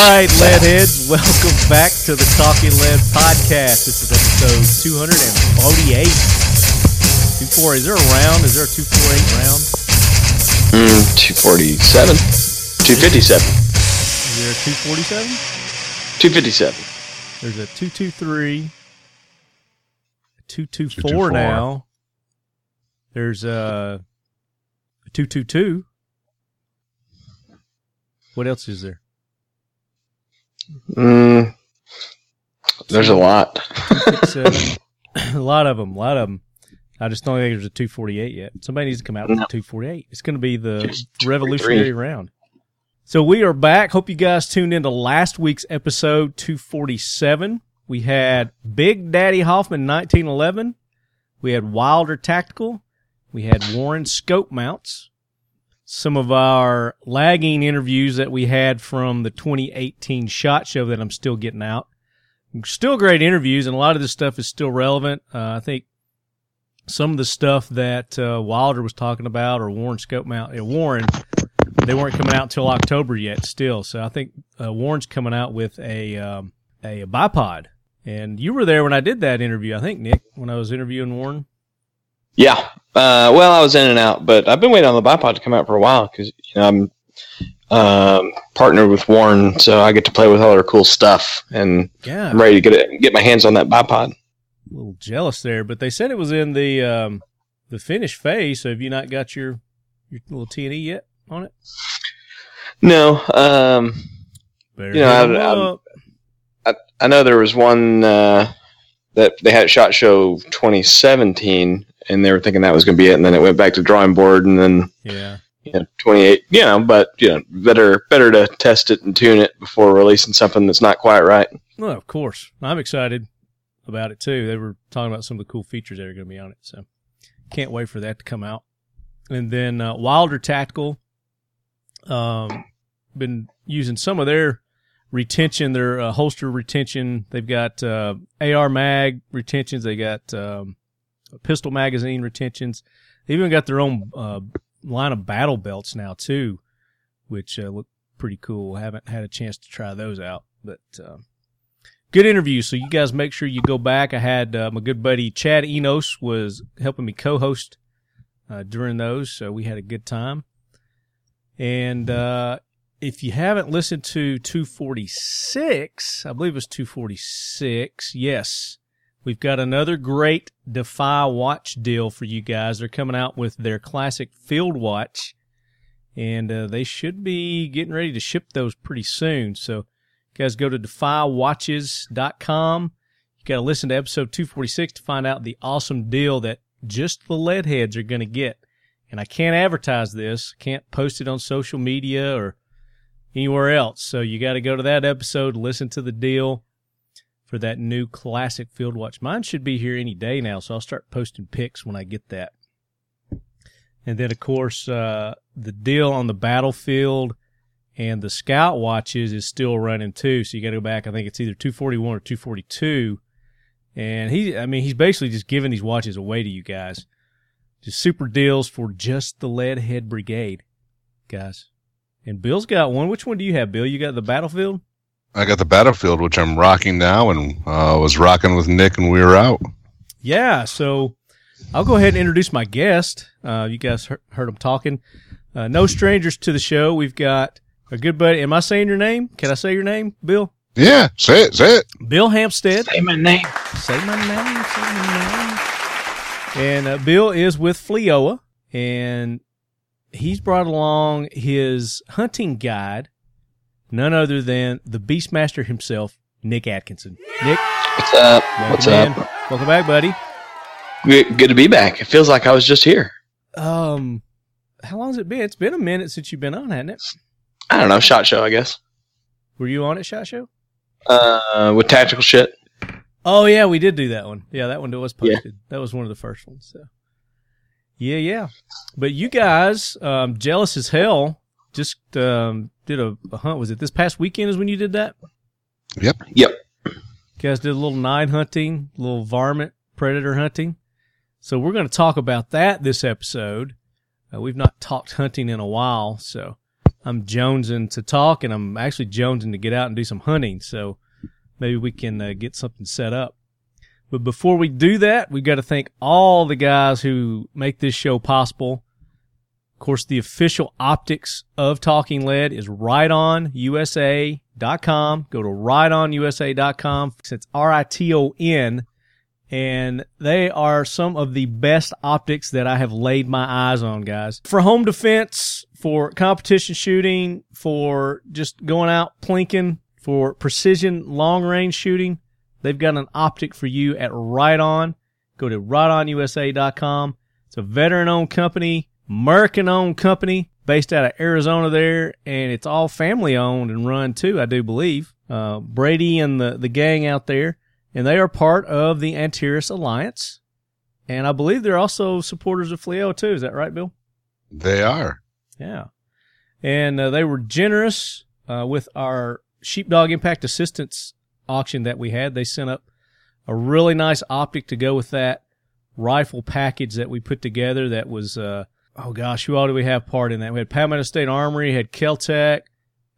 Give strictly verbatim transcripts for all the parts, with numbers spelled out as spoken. Alright, Leadheads, welcome back to the Talking Lead Podcast. This is episode two forty-eight. two forty, is there a round? Is there a two forty-eight round? Mm, two forty-seven. two fifty-seven. Is there a two forty-seven? two fifty-seven. There's a two twenty-three. two twenty-four now. There's a two twenty-two. What else is there? Mm, there's a lot. Six, a lot of them. A lot of them. I just don't think there's a two forty-eight yet. Somebody needs to come out with no. a two forty-eight. It's going to be the revolutionary round. So we are back. Hope you guys tuned into last week's episode two forty-seven. We had Big Daddy Hoffman nineteen eleven. We had Wilder Tactical. We had Warren Scope Mounts. Some of our lagging interviews that we had from the twenty eighteen SHOT Show that I'm still getting out. Still great interviews, and a lot of this stuff is still relevant. Uh, I think some of the stuff that uh, Wilder was talking about or Warren Scope Mount, uh, Warren, they weren't coming out until October yet still. So I think uh, Warren's coming out with a, um, a a bipod. And you were there when I did that interview, I think, Nick, when I was interviewing Warren. Yeah. Uh, well, I was in and out, but I've been waiting on the bipod to come out for a while because you know, I'm um, partnered with Warren, so I get to play with all her cool stuff, and yeah. I'm ready to get it, get my hands on that bipod. A little jealous there, but they said it was in the um, the finished phase. So have you not got your your little T and E yet on it? No. Um, you know, I, I, I know there was one uh, that they had at SHOT Show twenty seventeen. And they were thinking that was going to be it, and then it went back to drawing board, and then yeah, you know, twenty-eight. You know, but you know, better better to test it and tune it before releasing something that's not quite right. Well, of course, I'm excited about it too. They were talking about some of the cool features that are going to be on it, so can't wait for that to come out. And then uh, Wilder Tactical, um, been using some of their retention, their uh, holster retention. They've got uh, A R mag retentions. They got um, pistol magazine retentions. They even got their own uh, line of battle belts now too, which uh, look pretty cool. I haven't had a chance to try those out, but uh, good interview. So you guys make sure you go back. I had uh, my good buddy Chad Enos was helping me co-host uh, during those, so we had a good time. And uh, if you haven't listened to two forty-six, I believe it was two forty-six, yes, we've got another great Defy watch deal for you guys. They're coming out with their classic field watch, and uh, they should be getting ready to ship those pretty soon. So, you guys go to defy watches dot com. You got to listen to episode two forty-six to find out the awesome deal that just the Leadheads are going to get. And I can't advertise this, can't post it on social media or anywhere else. So, you got to go to that episode, listen to the deal for that new classic field watch. Mine should be here any day now, so I'll start posting pics when I get that. And then, of course, uh, the deal on the battlefield and the scout watches is still running too. So you got to go back. I think it's either two forty-one or two forty-two. And he, I mean, he's basically just giving these watches away to you guys. Just super deals for just the Lead Head Brigade, guys. And Bill's got one. Which one do you have, Bill? You got the battlefield? I got the battlefield, which I'm rocking now, and uh, was rocking with Nick, and we were out. Yeah, so I'll go ahead and introduce my guest. Uh, you guys heard, heard him talking. Uh, no strangers to the show. We've got a good buddy. Am I saying your name? Can I say your name, Bill? Yeah, say it, say it. Bill Hampstead. Say my name. Say my name, say my name. And uh, Bill is with FLEOA, and he's brought along his hunting guide, none other than the Beastmaster himself, Nick Atkinson. Nick, what's up? Welcome what's in. up? Welcome back, buddy. Good, good to be back. It feels like I was just here. Um, how long's it been? It's been a minute since you've been on, hasn't it? I don't know. SHOT Show, I guess. Were you on at SHOT Show? Uh, with tactical shit. Oh yeah, we did do that one. Yeah, that one was posted. Yeah. That was one of the first ones. So. Yeah, yeah. But you guys, um, jealous as hell. Just um, did a, a hunt. Was it this past weekend is when you did that? Yep. Yep. You guys did a little night hunting, a little varmint predator hunting. So we're going to talk about that this episode. Uh, we've not talked hunting in a while, so I'm jonesing to talk, and I'm actually jonesing to get out and do some hunting. So maybe we can uh, get something set up. But before we do that, we've got to thank all the guys who make this show possible. Of course, the official optics of Talking Lead is Riton U S A dot com. Go to Riton U S A dot com. It's R I T O N. And they are some of the best optics that I have laid my eyes on, guys. For home defense, for competition shooting, for just going out plinking, for precision long-range shooting, they've got an optic for you at Riton. Go to Riton U S A dot com. It's a veteran-owned company, American-owned company, based out of Arizona there, and it's all family-owned and run, too, I do believe. Uh, Brady and the, the gang out there. And they are part of the Antares Alliance. And I believe they're also supporters of FLEOA, too. Is that right, Bill? They are. Yeah. And uh, they were generous uh, with our Sheepdog Impact Assistance auction that we had. They sent up a really nice optic to go with that rifle package that we put together that was, uh, oh, gosh, who all did we have part in that? We had Palmetto State Armory, had Kel-Tec,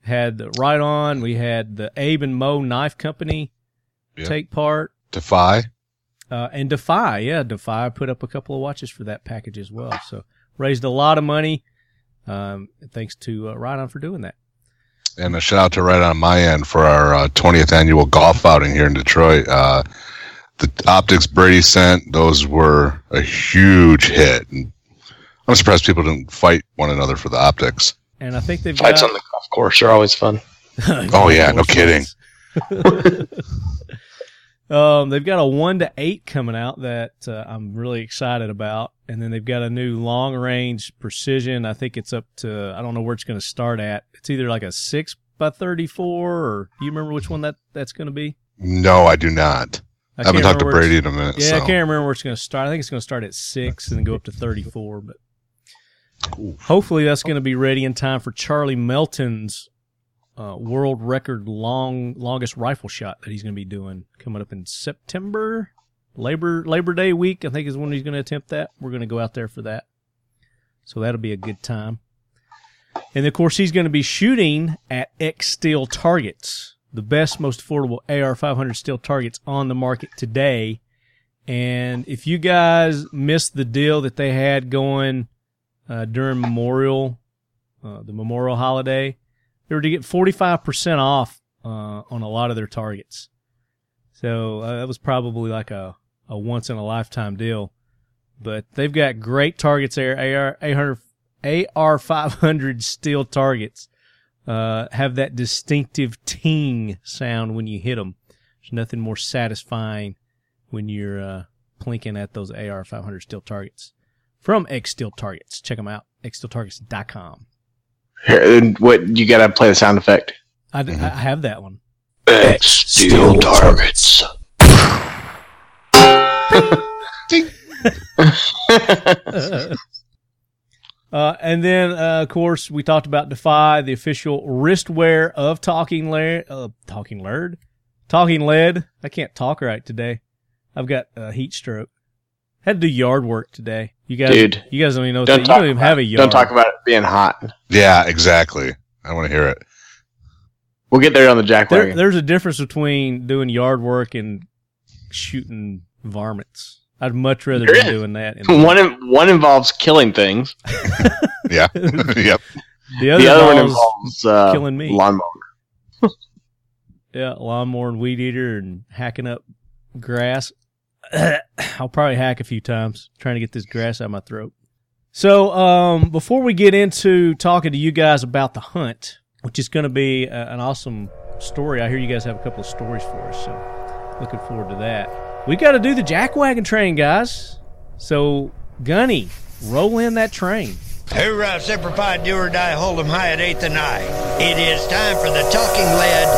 had the Riton, we had the Abe and Moe Knife Company. Yep. Take part. Defy. Uh, and Defy, yeah. Defy put up a couple of watches for that package as well. So raised a lot of money. Um, thanks to uh, Riton for doing that. And a shout out to Riton on my end for our uh, twentieth annual golf outing here in Detroit. Uh, the optics Brady sent, those were a huge hit. And I'm surprised people didn't fight one another for the optics. And I think they've got... Fights on the golf course are always fun. Oh, yeah. No kidding. Um, they've got a one to eight coming out that uh, I'm really excited about, and then they've got a new long range precision. I think it's up to I don't know where it's going to start at. It's either like a six by thirty-four, or do you remember which one that that's going to be? No, I do not. I, I haven't talked to Brady in a minute. Yeah, so. I can't remember where it's going to start. I think it's going to start at six and then go up to thirty-four. But Oof. Hopefully that's going to be ready in time for Charlie Melton's Uh, world record long longest rifle shot that he's going to be doing coming up in September, Labor Labor Day week, I think is when he's going to attempt that. We're going to go out there for that. So that'll be a good time. And, of course, he's going to be shooting at X Steel Targets, the best, most affordable A R five hundred steel targets on the market today. And if you guys missed the deal that they had going uh, during Memorial, uh, the Memorial holiday, they were to get forty-five percent off uh, on a lot of their targets. So uh, that was probably like a, a once-in-a-lifetime deal. But they've got great targets there, A R five hundred steel targets. Uh, have that distinctive ting sound when you hit them. There's nothing more satisfying when you're uh, plinking at those A R five hundred steel targets. From X Steel Targets. Check them out, x steel targets dot com. What you gotta play the sound effect? I, mm-hmm. I have that one. X Steel Targets. uh, and then, uh, of course, we talked about Defy, the official wristwear of Talking Lead. Uh, Talking Lead. Talking Lead. I can't talk right today. I've got a uh, heat stroke. Had to do yard work today. You guys, Dude, you guys don't even know. Don't you don't even have a yard. Don't talk about it being hot. Yeah, exactly. I want to hear it. We'll get there on the jack wagon. There, there's a difference between doing yard work and shooting varmints. I'd much rather You're be in. doing that. One one involves killing things. Yeah. Yep. The other, the other one involves uh, killing me. Lawnmower. Yeah, lawnmower and weed eater and hacking up grass. I'll probably hack a few times trying to get this grass out of my throat. So um, before we get into talking to you guys about the hunt, which is going to be a, an awesome story, I hear you guys have a couple of stories for us, so looking forward to that. We got to do the jackwagon train, guys. So, Gunny, roll in that train. Hoorah, Semper Fi, do or die, hold 'em high at eighth and I. It is time for the Talking Lead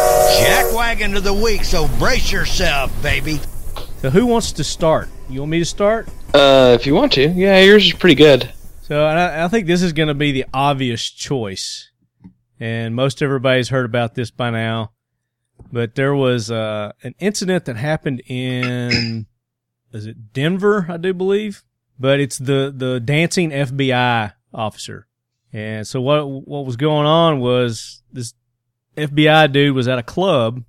Jackwagon of the Week, so brace yourself, baby. So who wants to start? You want me to start? Uh, if you want to. Yeah, yours is pretty good. So I, I think this is going to be the obvious choice. And most everybody's heard about this by now. But there was uh, an incident that happened in, is it Denver, I do believe? But it's the, the dancing F B I officer. And so what what was going on was this F B I dude was at a club,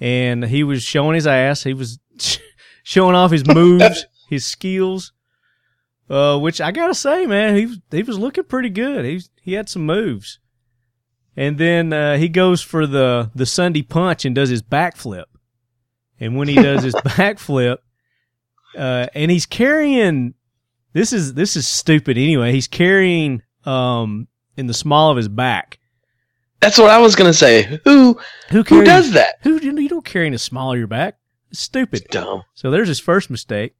and he was showing his ass. He was showing off his moves, his skills, uh, which I gotta say, man, he he was looking pretty good. He he had some moves, and then uh, he goes for the the Sunday punch and does his backflip. And when he does his backflip, uh, and he's carrying. This is this is stupid anyway. He's carrying um in the small of his back. That's what I was gonna say. Who who, carries, who does that? Who you don't carry in the small of your back? It's stupid. It's dumb. So there's his first mistake.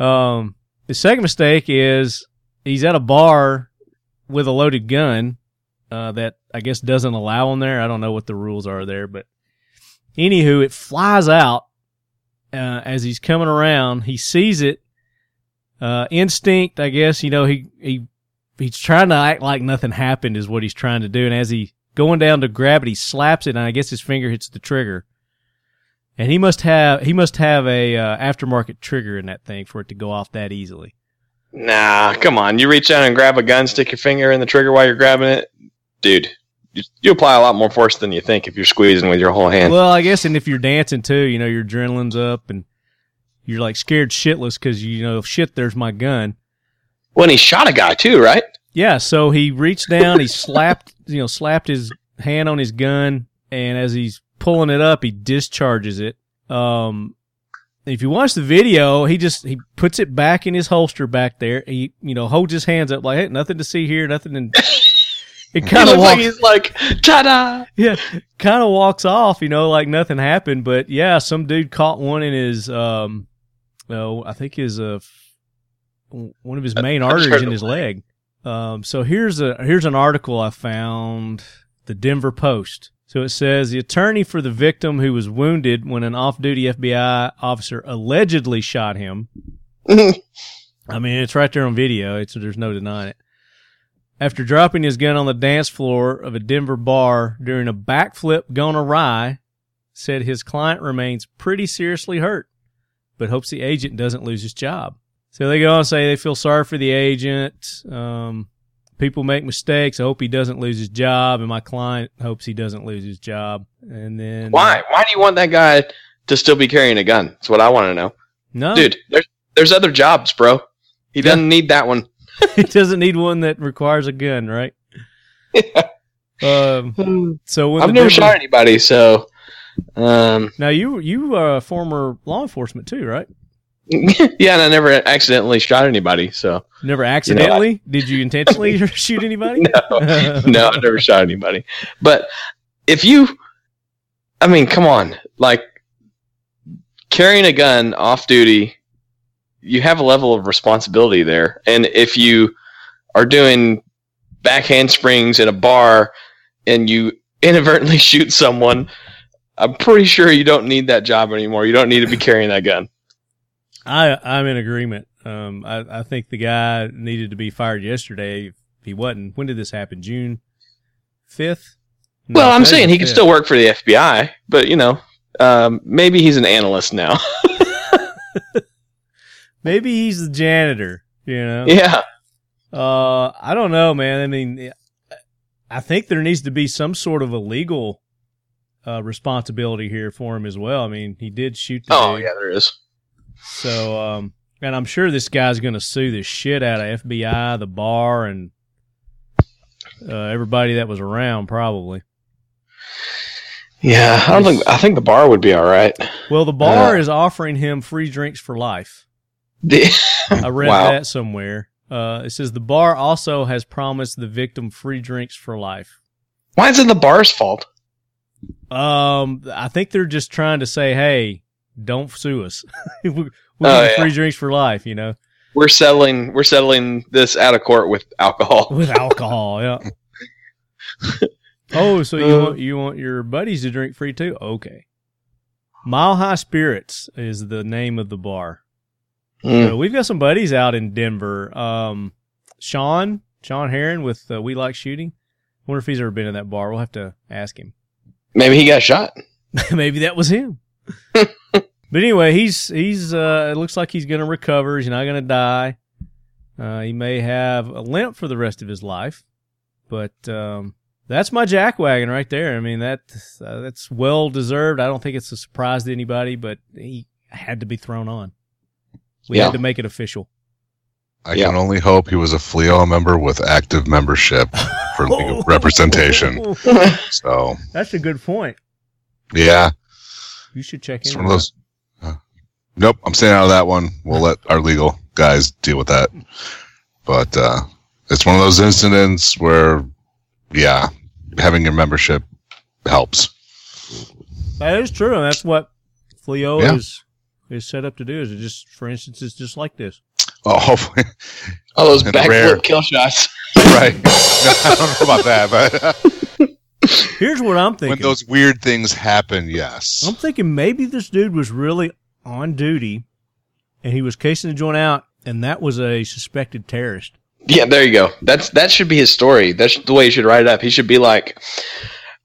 Um, the second mistake is he's at a bar with a loaded gun uh, that I guess doesn't allow him there. I don't know what the rules are there, but anywho, it flies out uh, as he's coming around. He sees it. Uh, instinct, I guess, you know, he, he, he's trying to act like nothing happened is what he's trying to do. And as he going down to grab it, he slaps it. And I guess his finger hits the trigger, and he must have, he must have a, uh, aftermarket trigger in that thing for it to go off that easily. Nah, come on. You reach out and grab a gun, stick your finger in the trigger while you're grabbing it. Dude, you, you apply a lot more force than you think if you're squeezing with your whole hand. Well, I guess. And if you're dancing too, you know, your adrenaline's up and you're like scared shitless because, you know, shit, there's my gun. Well, and he shot a guy too, right? Yeah, so he reached down, he slapped, you know, slapped his hand on his gun, and as he's pulling it up, he discharges it. Um, if you watch the video, he just, he puts it back in his holster back there. He, you know, holds his hands up like, hey, nothing to see here, nothing. And it kind of walks. Like he's like, ta-da! Yeah, kind of walks off, you know, like nothing happened. But yeah, some dude caught one in his, um, No, I think his uh, one of his main arteries in his leg. Um, so here's a here's an article I found, the Denver Post. So it says the attorney for the victim who was wounded when an off-duty F B I officer allegedly shot him. I mean, it's right there on video. It's, there's no denying it. After dropping his gun on the dance floor of a Denver bar during a backflip gone awry, said his client remains pretty seriously hurt, but hopes the agent doesn't lose his job. So they go on and say they feel sorry for the agent. Um, people make mistakes. I hope he doesn't lose his job, and my client hopes he doesn't lose his job. And then why? Uh, why do you want that guy to still be carrying a gun? That's what I want to know. No, dude, there's there's other jobs, bro. He yeah. doesn't need that one. He doesn't need one that requires a gun, right? Yeah. Um, so when I've never Denver- shot anybody, so. Um, now you you are a former law enforcement too, right? Yeah, and I never accidentally shot anybody. So never accidentally? You know, I, Did you intentionally shoot anybody? No, no, I never shot anybody. But if you, I mean, come on, like carrying a gun off duty, you have a level of responsibility there. And if you are doing back handsprings in a bar and you inadvertently shoot someone, I'm pretty sure you don't need that job anymore. You don't need to be carrying that gun. I, I'm in agreement. Um, I, I think the guy needed to be fired yesterday. If he wasn't, when did this happen? June fifth? No, well, I'm saying he could still work for the F B I, but, you know, um, maybe he's an analyst now. Maybe he's the janitor, you know? Yeah. Uh, I don't know, man. I mean, I think there needs to be some sort of a legal Uh, responsibility here for him as well. I mean, he did shoot the Oh, dude. Yeah, there is. So, um, and I'm sure this guy's going to sue the shit out of F B I, the bar, and uh, everybody that was around, probably. Yeah, I don't think, I think the bar would be all right. Well, the bar uh, is offering him free drinks for life. The, I read wow. that somewhere. Uh, it says the bar also has promised the victim free drinks for life. Why is it the bar's fault? Um, I think they're just trying to say, hey, don't sue us. We're we'll oh, yeah. free drinks for life, you know. We're settling we're settling this out of court with alcohol. With alcohol, yeah. Oh, so you uh, want you want your buddies to drink free too? Okay. Mile High Spirits is the name of the bar. Mm. So we've got some buddies out in Denver. Um, Sean, Sean Heron with uh, We Like Shooting. I wonder if he's ever been in that bar. We'll have to ask him. Maybe he got shot. Maybe that was him. But anyway, he's he's. Uh, it looks like he's going to recover. He's not going to die. Uh, he may have a limp for the rest of his life, but um, that's my jackwagon right there. I mean, that uh, that's well deserved. I don't think it's a surprise to anybody, but he had to be thrown on. We yeah. had to make it official. I yeah. can only hope he was a FLEOA member with active membership for legal representation. So that's a good point. Yeah, you should check it's in. One of those. Uh, nope, I'm staying out of that one. We'll let our legal guys deal with that. But uh, it's one of those incidents where, yeah, having your membership helps. That is true, and that's what FLEOA yeah. is is set up to do. Is it just, for instance, it's just like this. Oh, hopefully. Oh, those backflip kill shots. Right. No, I don't know about that, but. Here's what I'm thinking. When those weird things happen, yes. I'm thinking maybe this dude was really on duty and he was casing the joint out, and that was a suspected terrorist. Yeah, there you go. That's That should be his story. That's the way he should write it up. He should be like,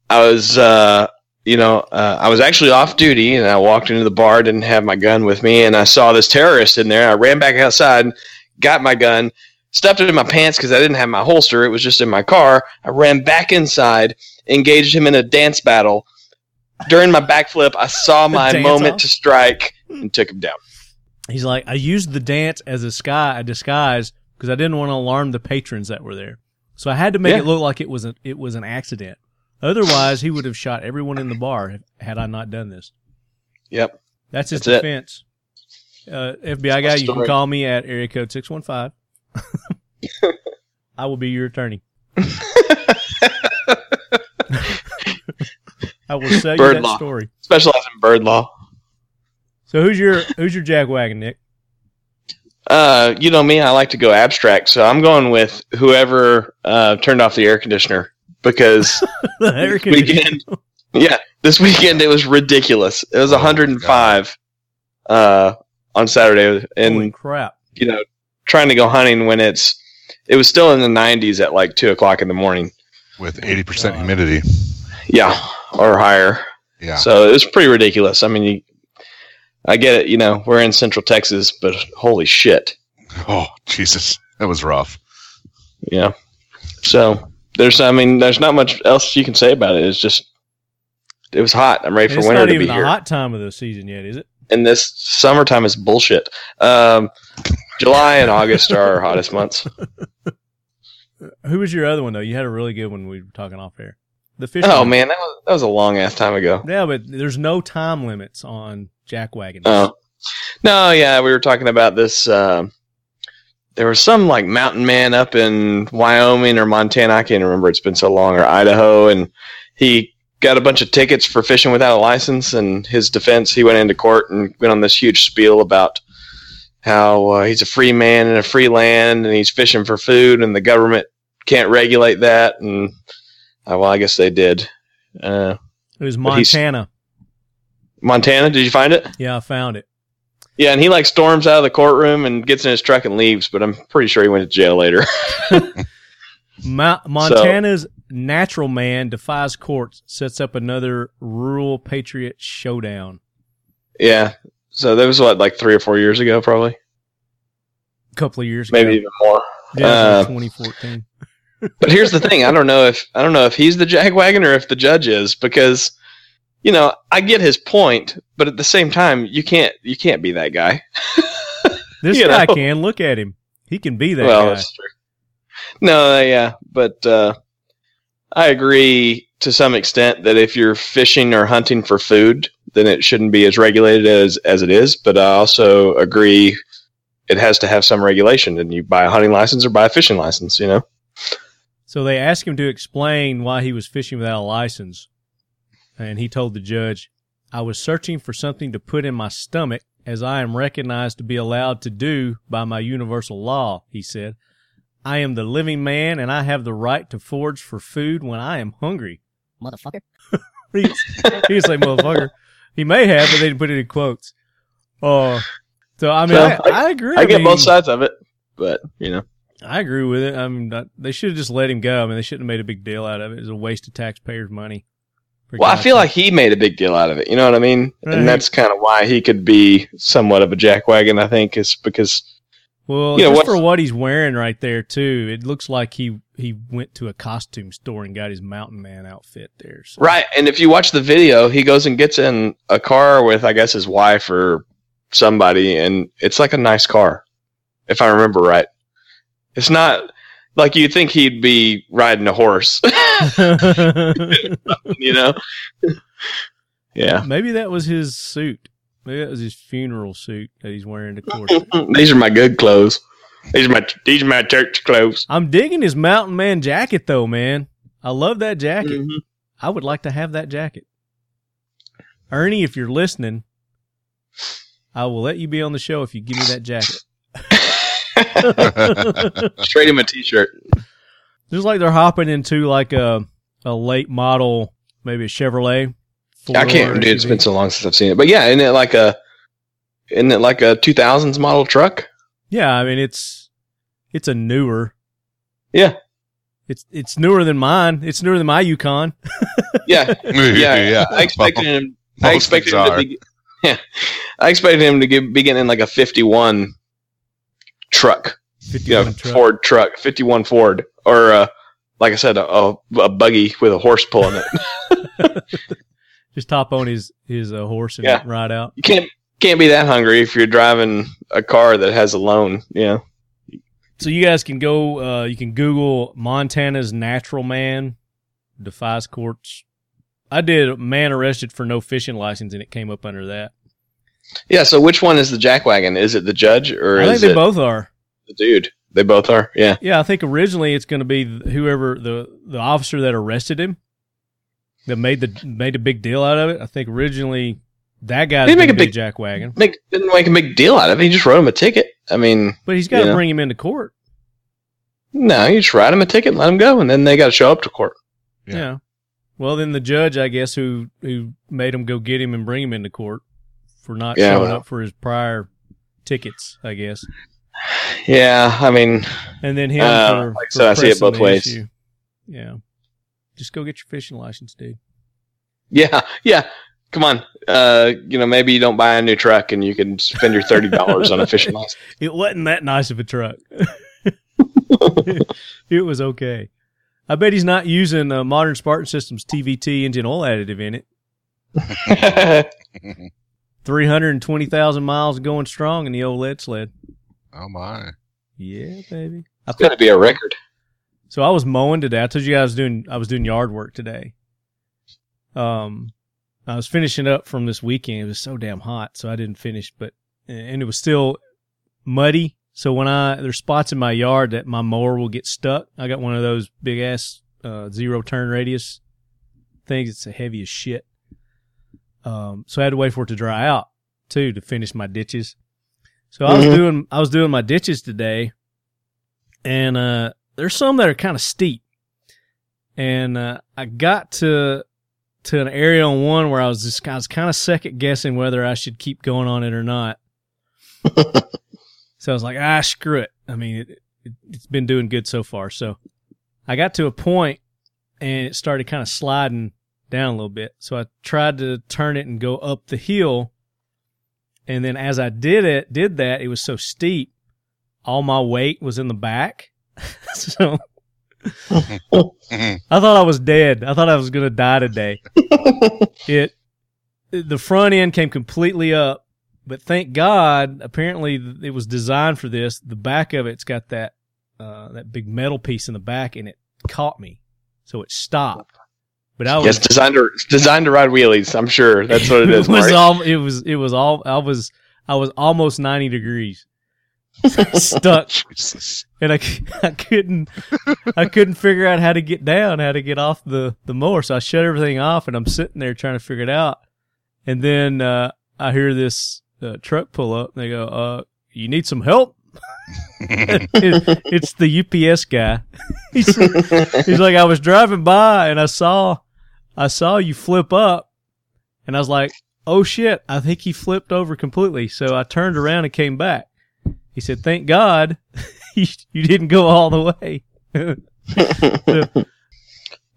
I was, uh, you know, uh, I was actually off duty, and I walked into the bar, didn't have my gun with me, and I saw this terrorist in there. I ran back outside, got my gun, stuffed it in my pants because I didn't have my holster. It was just in my car. I ran back inside, engaged him in a dance battle. During my backflip, I saw my moment off. to strike and took him down. He's like, I used the dance as a, sky, a disguise because I didn't want to alarm the patrons that were there. So I had to make yeah. it look like it was, a, it was an accident. Otherwise, he would have shot everyone in the bar had I not done this. Yep. That's his That's defense. Uh, F B I guy, you can call me at area code six one five. I will be your attorney. I will sell bird you that law. Story. Specialize in bird law. So who's your who's your jackwagon, Nick? Uh, you know me. I like to go abstract, so I'm going with whoever uh, turned off the air conditioner because the air conditioner. Weekend, yeah, this weekend it was ridiculous. It was oh, one hundred and five uh, on Saturday, and holy crap, you know, trying to go hunting when it's it was still in the nineties at like two o'clock in the morning with eighty percent uh, humidity. Yeah, or higher. Yeah. So it was pretty ridiculous. I mean, you, I get it. You know, we're in Central Texas, but holy shit! Oh Jesus, that was rough. Yeah. So there's, I mean, there's not much else you can say about it. It's just, it was hot. I'm ready and for winter to be here. It's not even the hot time of the season yet, is it? And this summertime is bullshit. Um, July and August are our hottest months. Who was your other one though? You had a really good one. We were talking off air. The fish. Oh, one. Man, that was, that was a long-ass time ago. Yeah, but there's no time limits on jackwagon. Oh. No, yeah, we were talking about this. Uh, there was some, like, mountain man up in Wyoming or Montana. I can't remember. It's been so long. Or Idaho. And he got a bunch of tickets for fishing without a license. And his defense, he went into court and went on this huge spiel about how uh, he's a free man in a free land and he's fishing for food and the government can't regulate that and... Well, I guess they did. Uh, it was Montana. Montana? Did you find it? Yeah, I found it. Yeah, and he like storms out of the courtroom and gets in his truck and leaves, but I'm pretty sure he went to jail later. Ma- Montana's so. Natural man defies courts, sets up another rural patriot showdown. Yeah, so that was what, like three or four years ago probably? A couple of years Maybe ago. Maybe even more. Yeah, uh, twenty fourteen. But here's the thing: I don't know if I don't know if he's the jackwagon or if the judge is, because you know I get his point, but at the same time, you can't you can't be that guy. This guy know? Can look at him; he can be that well, guy. Well, that's true. No, yeah, but uh, I agree to some extent that if you're fishing or hunting for food, then it shouldn't be as regulated as as it is. But I also agree it has to have some regulation, and you buy a hunting license or buy a fishing license, you know. So they asked him to explain why he was fishing without a license, and he told the judge, I was searching for something to put in my stomach, as I am recognized to be allowed to do by my universal law, he said. I am the living man, and I have the right to forage for food when I am hungry. Motherfucker. he, he was like, motherfucker. He may have, but they didn't put it in quotes. Uh, so, I mean, so I, I, I agree. I, I get mean, both sides of it, but, you know. I agree with it. I mean, they should have just let him go. I mean, they shouldn't have made a big deal out of it. It was a waste of taxpayers' money. Well, I feel like he made a big deal out of it. You know what I mean? Right. And that's kind of why he could be somewhat of a jackwagon, I think, is because Well, yeah, just for what he's wearing right there, too, it looks like he, he went to a costume store and got his mountain man outfit there. So. Right, and if you watch the video, he goes and gets in a car with, I guess, his wife or somebody, and it's like a nice car, if I remember right. It's not like you'd think he'd be riding a horse, you know? Yeah. Maybe that was his suit. Maybe that was his funeral suit that he's wearing to court. These are my good clothes. These are my these are my church clothes. I'm digging his mountain man jacket though, man. I love that jacket. Mm-hmm. I would like to have that jacket. Ernie, if you're listening, I will let you be on the show if you give me that jacket. Trade him a t-shirt. Just like they're hopping into like a a late model, maybe a Chevrolet. I can't, dude. It's been so long since I've seen it. But yeah, isn't it like a, isn't it like a two thousands model truck? Yeah, I mean it's, it's a newer. Yeah, it's it's newer than mine. It's newer than my Yukon. yeah, yeah, yeah. I expected him. Most I expected him to be, yeah, I expected him to get, be getting in like a fifty-one truck, fifty-one you know, truck. Ford truck, fifty-one Ford, or uh, like I said, a, a, a buggy with a horse pulling it. Just top on his his uh, horse and yeah. ride out. You can't can't be that hungry if you're driving a car that has a loan. Yeah. So you guys can go. Uh, you can Google Montana's Natural Man defies courts. I did a man arrested for no fishing license, and it came up under that. Yeah. So which one is the jackwagon? Is it the judge or? I think is they it both are. The dude. They both are. Yeah. Yeah. I think originally it's going to be whoever the the officer that arrested him. That made the made a big deal out of it. I think originally that guy didn't make a big jackwagon. Make, didn't make a big deal out of it. He just wrote him a ticket. I mean, but he's got to bring him into court. No, you just write him a ticket, and let him go, and then they got to show up to court. Yeah. yeah. Well, then the judge, I guess, who who made him go get him and bring him into court for not yeah, showing well. up for his prior tickets, I guess. Yeah, I mean, and then him. Uh, for, like so for I see it both ways. Issue. Yeah. Just go get your fishing license, dude. Yeah, yeah. Come on. Uh, you know, maybe you don't buy a new truck and you can spend your thirty dollars on a fishing license. It wasn't that nice of a truck. It was okay. I bet he's not using uh, Modern Spartan Systems T V T engine oil additive in it. three hundred twenty thousand miles going strong in the old lead sled. Oh, my. Yeah, baby. It's going to be a record. So I was mowing today. I told you I was doing I was doing yard work today. Um, I was finishing up from this weekend. It was so damn hot, so I didn't finish. But and it was still muddy. So when I there's spots in my yard that my mower will get stuck. I got one of those big ass uh, zero turn radius things. It's the heaviest shit. Um, so I had to wait for it to dry out too to finish my ditches. So I was mm-hmm. doing I was doing my ditches today, and uh. There's some that are kind of steep, and uh, I got to to an area on one where I was just I was kind of second guessing whether I should keep going on it or not. So I was like, ah, screw it. I mean, it, it, it's been doing good so far. So I got to a point, and it started kind of sliding down a little bit. So I tried to turn it and go up the hill, and then as I did it, did that, it was so steep, all my weight was in the back. So I thought I was dead. I thought I was going to die today. It, the front end came completely up, but thank God, apparently it was designed for this. The back of it's got that, uh, that big metal piece in the back, and it caught me. So it stopped. But I was yes, designed to, designed to ride wheelies. I'm sure that's what it is. It was Marty. all, it was, it was all, I was, I was almost ninety degrees. Stuck, and I, I couldn't I couldn't figure out how to get down, how to get off the, the mower. So I shut everything off, and I'm sitting there trying to figure it out. And then uh, I hear this uh, truck pull up, and they go, uh, "You need some help?" it, it's the U P S guy. he's, he's like, "I was driving by, and I saw I saw you flip up," and I was like, "Oh shit! I think he flipped over completely." So I turned around and came back. He said, "Thank God you, you didn't go all the way." So,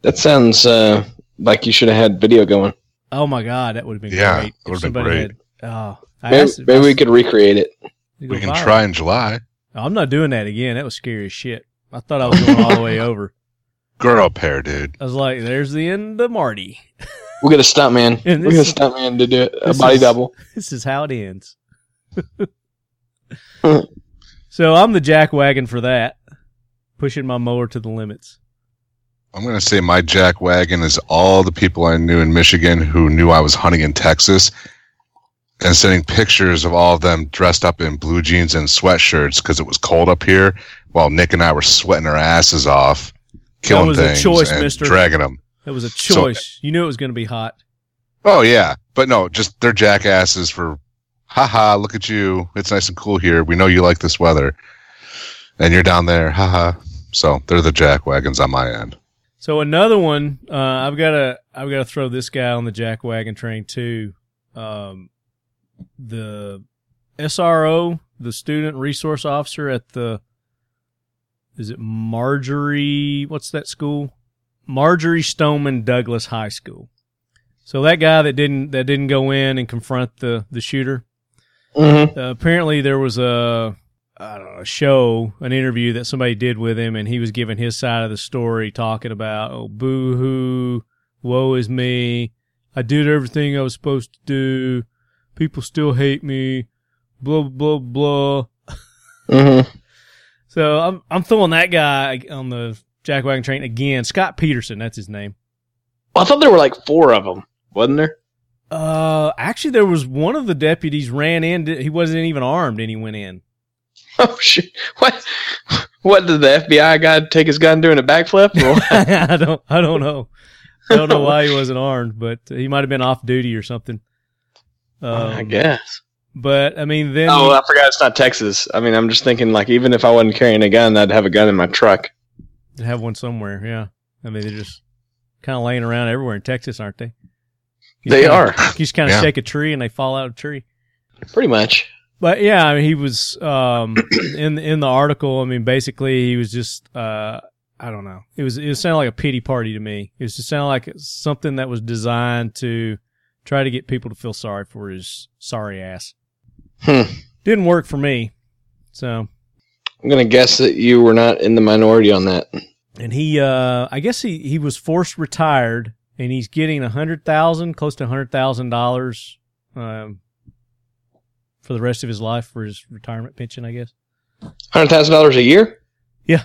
that sounds uh, like you should have had video going. Oh my God, that would have been yeah, great. Yeah, would have been great. Had, oh, maybe asked, maybe we could recreate it. We can viral. try in July. I'm not doing that again. That was scary as shit. I thought I was going all the way over. Girl pair, dude. I was like, there's the end of Marty. We'll get a stuntman. We'll get a stuntman to do it, a body is, double. This is how it ends. So I'm the jack wagon for that, pushing my mower to the limits. I'm going to say my jack wagon is all the people I knew in Michigan who knew I was hunting in Texas and sending pictures of all of them dressed up in blue jeans and sweatshirts because it was cold up here while Nick and I were sweating our asses off, killing things choice, and mister. dragging them. It was a choice. So, you knew it was going to be hot. Oh, yeah. But no, just they're jackasses for, haha, look at you. It's nice and cool here. We know you like this weather. And you're down there, haha. So they're the jack wagons on my end. So another one, uh, I've got to I've got to throw this guy on the jack wagon train too. Um, the S R O, the student resource officer at the, is it Marjorie, what's that school? Marjorie Stoneman Douglas High School. So that guy that didn't that didn't go in and confront the the shooter. Mm-hmm. Uh, apparently there was a I don't know, a show, an interview that somebody did with him, and he was giving his side of the story, talking about oh boo hoo, woe is me, I did everything I was supposed to do, people still hate me, blah blah blah. Mm-hmm. So I'm I'm throwing that guy on the jack wagon train again. Scott Peterson, that's his name. I thought there were like four of them, wasn't there? Uh, actually, there was one of the deputies ran in. He wasn't even armed, and he went in. Oh shit! What? What did the F B I guy take his gun doing a backflip? I don't. I don't know. I don't know why he wasn't armed, but he might have been off duty or something. Um, I guess. But I mean, then. Oh, I forgot it's not Texas. I mean, I'm just thinking like even if I wasn't carrying a gun, I'd have a gun in my truck. Have one somewhere, yeah. I mean, they're just kind of laying around everywhere in Texas, aren't they? You they kinda, are. You just kind of yeah. shake a tree and they fall out of a tree. Pretty much. But yeah, I mean, he was um, in in the article. I mean, basically, he was just uh, I don't know. It was it sounded like a pity party to me. It was just sounded like something that was designed to try to get people to feel sorry for his sorry ass. Hmm. Didn't work for me, so. I'm going to guess that you were not in the minority on that. And he, uh, I guess he, he was forced retired, and he's getting one hundred thousand dollars, close to one hundred thousand dollars um, for the rest of his life for his retirement pension, I guess. one hundred thousand dollars a year? Yeah.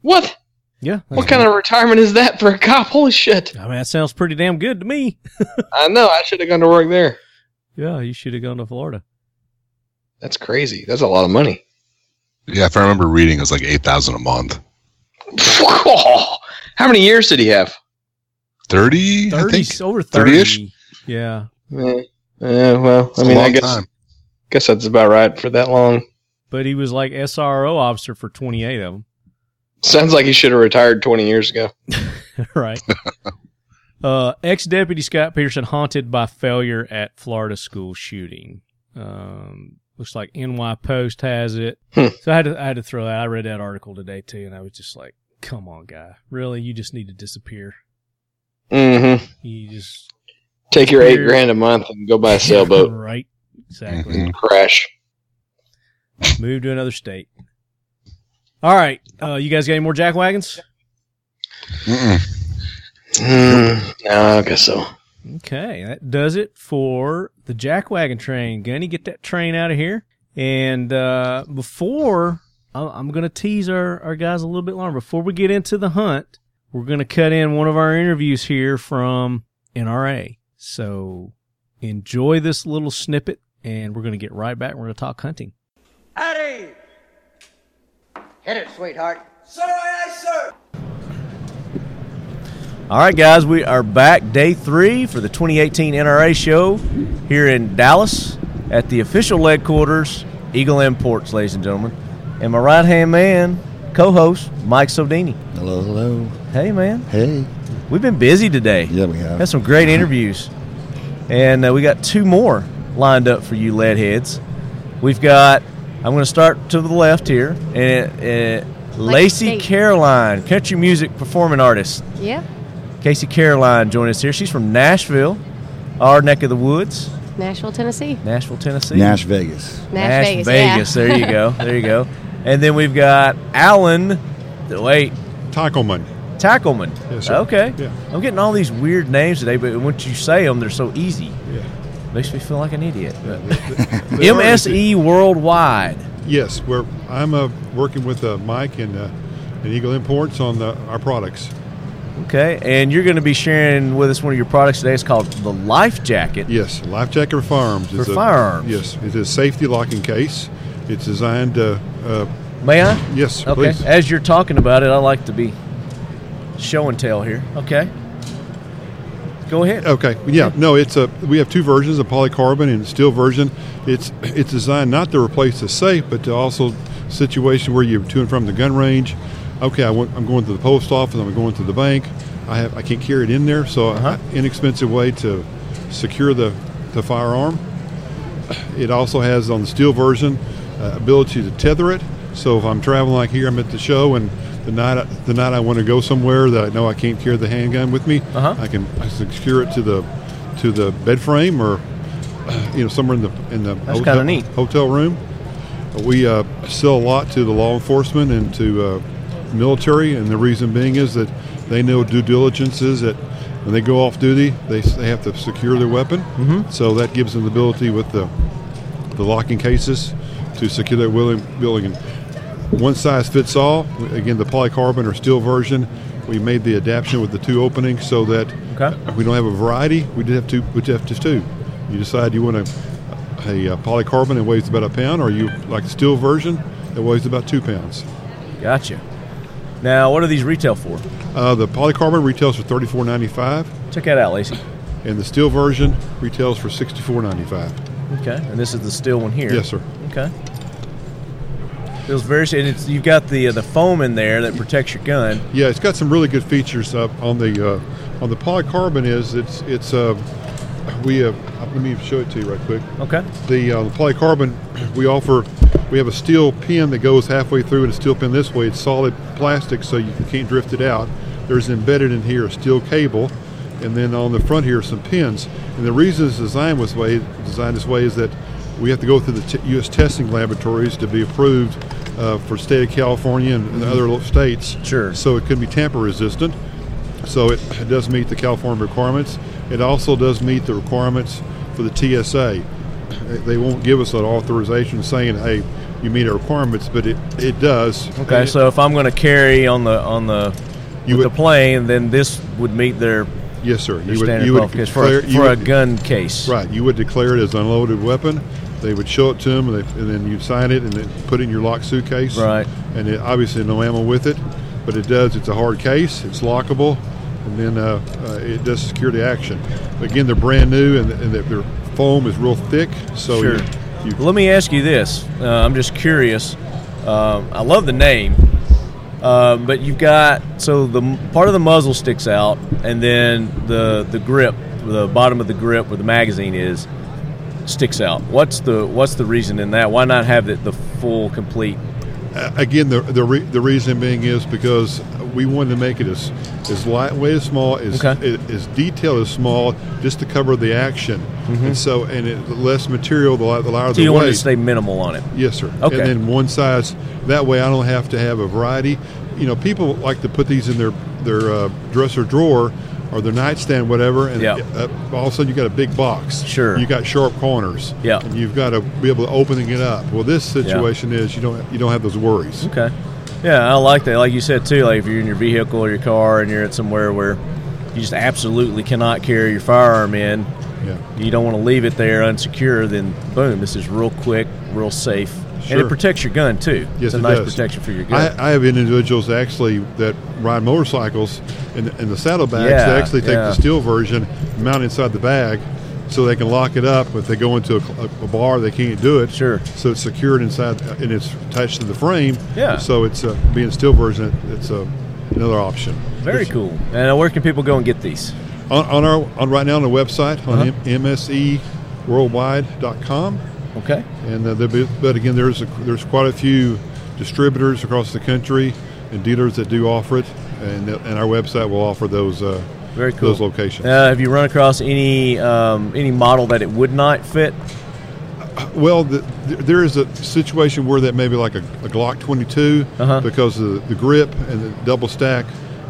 What? Yeah. What kind of retirement is that for a cop? Holy shit. I mean, that sounds pretty damn good to me. I know. I should have gone to work there. Yeah, you should have gone to Florida. That's crazy. That's a lot of money. Yeah, if I remember reading, it was like eight thousand dollars a month. Oh, how many years did he have? thirty, thirty I think. Over thirty. thirty-ish? Yeah. Yeah, yeah well, it's I mean, I guess, I guess that's about right for that long. But he was like S R O officer for twenty-eight of them. Sounds like he should have retired twenty years ago. Right. uh, ex-deputy Scott Peterson haunted by failure at Florida school shooting. Um... Looks like N Y Post has it. Hmm. So I had to I had to throw that. I read that article today, too, and I was just like, come on, guy. Really? You just need to disappear. Mm-hmm. You just... Take disappear. Your eight grand a month and go buy a sailboat. Right. Exactly. Mm-hmm. Crash. Move to another state. All right. Uh, you guys got any more jack wagons? Mm-mm. Mm, no, I guess so. Okay, that does it for the jack wagon train. Gunny, get that train out of here. And uh, before, I'm going to tease our, our guys a little bit longer. Before we get into the hunt, we're going to cut in one of our interviews here from N R A. So enjoy this little snippet, and we're going to get right back. We're going to talk hunting. Addy! Hit it, sweetheart. Sir, aye, aye, sir! All right, guys, we are back day three for the twenty eighteen N R A show here in Dallas at the official headquarters, Eagle Imports, ladies and gentlemen. And my right-hand man, co-host, Mike Sodini. Hello, hello. Hey, man. Hey. We've been busy today. Yeah, we have. Had some great interviews. And uh, we got two more lined up for you leadheads. We've got, I'm going to start to the left here, and it, it, Lacey Caroline, country music performing artist. Yeah. Casey Caroline joining us here. She's from Nashville, our neck of the woods. Nashville, Tennessee. Nashville, Tennessee. Nash Vegas. Nash, Nash Vegas. Vegas. Yeah. There you go. There you go. And then we've got Alan. Wait. Tackleman. Tackleman. Yes, sir. Okay. Yeah. I'm getting all these weird names today, but once you say them, they're so easy. Yeah. Makes me feel like an idiot. But. M S E Worldwide. Yes, we're. I'm uh, working with uh, Mike and uh, and Eagle Imports on the, our products. Okay, and you're going to be sharing with us one of your products today. It's called the Life Jacket. Yes, Life Jacket for firearms. For it's firearms. A, yes, it's a safety locking case. It's designed to... Uh, May I? Yes, okay. Please. As you're talking about it, I like to be show and tell here. Okay. Go ahead. Okay. Yeah. No, it's a. We have two versions, a polycarbon and steel version. It's it's designed not to replace the safe, but to also situation where you're to and from the gun range. Okay, I want, I'm going to the post office. I'm going to the bank. I have I can't carry it in there, so uh-huh. I, inexpensive way to secure the the firearm. It also has on the steel version uh, ability to tether it. So if I'm traveling like here, I'm at the show, and the night the night I want to go somewhere that I know I can't carry the handgun with me, uh-huh. I can I secure it to the to the bed frame or you know somewhere in the in the That's hotel, kinda neat. hotel room. We uh, sell a lot to the law enforcement and to uh, military, and the reason being is that they know due diligence is that when they go off duty, they they have to secure their weapon. Mm-hmm. So that gives them the ability with the the locking cases to secure their building. One size fits all. Again, the polycarbon or steel version, we made the adaptation with the two openings so that okay. we don't have a variety. We did have two. We did have just two. You decide you want a, a polycarbon that weighs about a pound, or you like the steel version that weighs about two pounds. Gotcha. Now, what do these retail for? Uh, the polycarbon retails for thirty-four ninety-five. Check that out, Lacey. And the steel version retails for sixty-four ninety-five. Okay, and this is the steel one here. Yes, sir. Okay. Feels very, and it's, you've got the uh, the foam in there that protects your gun. Yeah, it's got some really good features up on the uh, on the polycarbon. Is it's it's uh, we uh, let me show it to you right quick. Okay. The, uh, the polycarbon we offer. We have a steel pin that goes halfway through and a steel pin this way. It's solid plastic, so you can't drift it out. There's embedded in here a steel cable, and then on the front here are some pins. And the reason it's designed this way, designed this way is that we have to go through the U S testing laboratories to be approved uh, for the state of California and, and mm-hmm. other states. Sure. So it could be tamper resistant. So it, it does meet the California requirements. It also does meet the requirements for the T S A. They won't give us an authorization saying, hey, you meet our requirements, but it, it does. Okay, it, so if I'm going to carry on the on the you with would, the plane, then this would meet their yes, sir. Their you would, standard you would declare, for, a, for would, a gun case, right? You would declare it as an unloaded weapon. They would show it to them, and, they, and then you sign it, and then put it in your locked suitcase, right? And it, obviously no ammo with it, but it does. It's a hard case. It's lockable, and then uh, uh, it does secure the action. Again, they're brand new, and, and their foam is real thick, so. Sure. You're, Let me ask you this. Uh, I'm just curious. Uh, I love the name, uh, but you've got so the part of the muzzle sticks out, and then the the grip, the bottom of the grip where the magazine is, sticks out. What's the what's the reason in that? Why not have the, the full complete? Uh, again, the the, re- the reason being is because we wanted to make it as as lightweight as small, as okay. as detailed as small, just to cover the action. Mm-hmm. And so, and it, the less material, the, the lighter so the weight. So you want to stay minimal on it. Yes, sir. Okay. And then one size. That way, I don't have to have a variety. You know, people like to put these in their their uh, dresser drawer or their nightstand, whatever. And yeah. uh, all of a sudden, you got a big box. Sure. You got sharp corners. Yeah. And you've got to be able to open it up. Well, this situation yeah. is you don't you don't have those worries. Okay. Yeah, I like that. Like you said too, like if you're in your vehicle or your car and you're at somewhere where you just absolutely cannot carry your firearm in. Yeah. You don't want to leave it there unsecure, then boom, this is real quick, real safe. Sure. And it protects your gun, too. Yes, it's a it nice does. protection for your gun. I, I have individuals, actually, that ride motorcycles in, in the saddlebags. Yeah, they actually take yeah. the steel version, mount it inside the bag, so they can lock it up. If they go into a, a bar, they can't do it. Sure. So it's secured inside, and it's attached to the frame. Yeah. So it's uh, being steel version, it's uh, another option. Very it's, cool. And where can people go and get these? On, on our on right now on the website on uh-huh. M S E worldwide dot com. Okay. And uh, be, but again, there's a, there's quite a few distributors across the country and dealers that do offer it, and and our website will offer those uh, Very cool. Those locations. Uh, have you run across any um, any model that it would not fit? Uh, well, the, the, there is a situation where that may be like a, a Glock twenty-two uh-huh. because of the, the grip and the double stack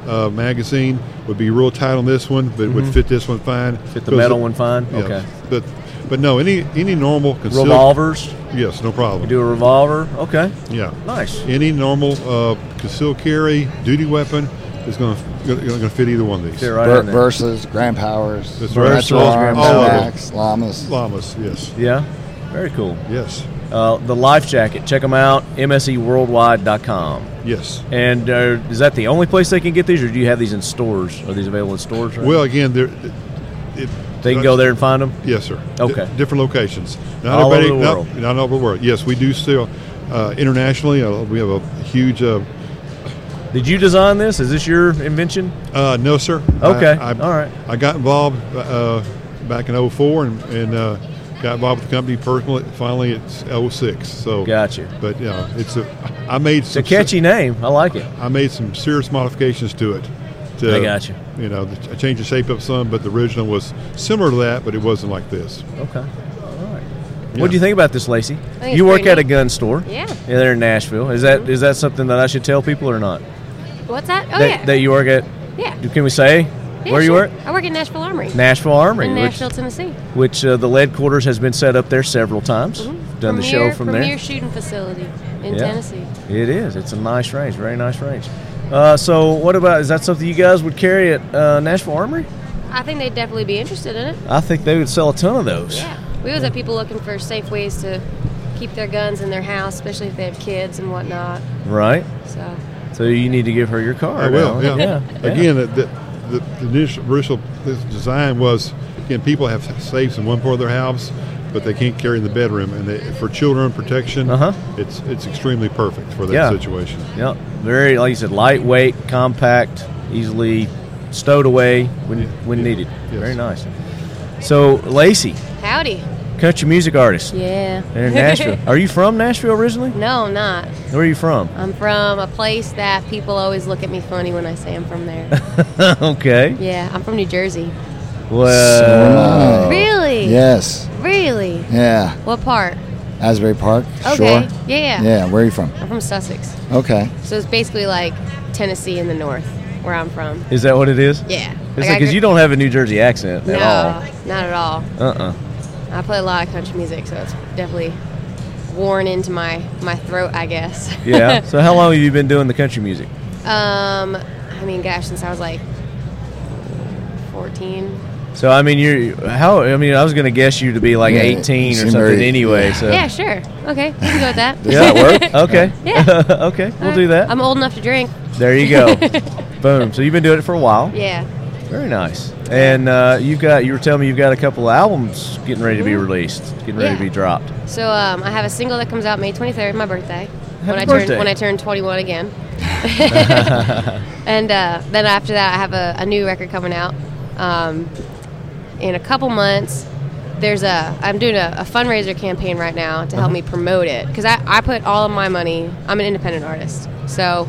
uh, magazine would be real tight on this one, but mm-hmm. it would fit this one fine. Fit the metal it, one fine? Yeah, okay. But but no, any any normal concealed revolvers? Yes, no problem. You do a revolver? Okay. Yeah. Nice. Any normal uh, concealed carry, duty weapon. It's going to fit either one of these. Right Ver- versus Grand Powers. That's right. Versus Grand Powers. Llamas. Llamas, yes. Yeah. Very cool. Yes. Uh, the life jacket. Check them out. M S E worldwide dot com. Yes. And uh, is that the only place they can get these, or do you have these in stores? Are these available in stores? Right? Well, again, they're... It, they can go there and find them? Yes, sir. Okay. D- different locations. Not all over the world. Not, not all over the world. Yes, we do still. Uh, internationally, uh, we have a huge... Uh, Did you design this? Is this your invention? Uh, no, sir. Okay. I, I, All right. I got involved uh, back in oh four and, and uh, got involved with the company personally. Finally, it's oh six. So gotcha. But yeah, it's a. I made some, it's a catchy name. I like it. I made some serious modifications to it. To, I got you. You know, I changed the shape up some, but the original was similar to that, but it wasn't like this. Okay. Yeah. What do you think about this, Lacey? You work at a gun store. Yeah. Yeah, they're in Nashville. Is that mm-hmm. is that something that I should tell people or not? What's that? Oh, that, yeah. That you work at? Yeah. Can we say yeah, where sure. you work? I work at Nashville Armory. Nashville Armory. In Nashville, which, Tennessee. Which uh, the lead quarters has been set up there several times. Mm-hmm. Done premier, the show from premier there. Premier shooting facility in yeah. Tennessee. It is. It's a nice range. Very nice range. Uh, so what about, is that something you guys would carry at uh, Nashville Armory? I think they'd definitely be interested in it. I think they would sell a ton of those. Yeah. We always have people looking for safe ways to keep their guns in their house, especially if they have kids and whatnot. Right. So. So you need to give her your card. I will. Yeah. yeah. Again, the, the, the initial design was, again, people have safes in one part of their house, but they can't carry in the bedroom. And they, for children protection, uh-huh. it's it's extremely perfect for that yeah. situation. Yeah. Very, like you said, lightweight, compact, easily stowed away when yeah. when yeah. needed. Yes. Very nice. So, Lacey. Howdy. Country music artist. Yeah. They're in Nashville. Are you from Nashville originally? No, I'm not. Where are you from? I'm from a place that people always look at me funny when I say I'm from there. Okay. Yeah, I'm from New Jersey. Well. So, really? Yes. Really? Yeah. What part? Asbury Park. Okay. Shore. Yeah, yeah. Yeah, where are you from? I'm from Sussex. Okay. So it's basically like Tennessee in the north, where I'm from. Is that what it is? Yeah. It's like, because you don't have a New Jersey accent no, at all. No, not at all. Uh-uh. I play a lot of country music, so it's definitely worn into my, my throat, I guess. Yeah. So how long have you been doing the country music? Um, I mean, gosh, since I was like fourteen. So, I mean, you're, how, I mean, I was going to guess you to be like yeah, eighteen or something very, anyway, yeah. so. Yeah, sure. Okay. We can go with that. Does that work? Okay. Yeah. Okay. All we'll right. do that. I'm old enough to drink. There you go. Boom. So you've been doing it for a while. Yeah. Very nice. And uh, you've got, you were telling me you've got a couple of albums getting ready to be released, getting ready yeah. to be dropped. So um, I have a single that comes out May twenty-third, my birthday. Happy when I birthday. Turn, when I turn twenty-one again. And uh, then after that, I have a, a new record coming out. Um, in a couple months, there's a, I'm doing a, a fundraiser campaign right now to help uh-huh. me promote it. Because I, I put all of my money, I'm an independent artist. So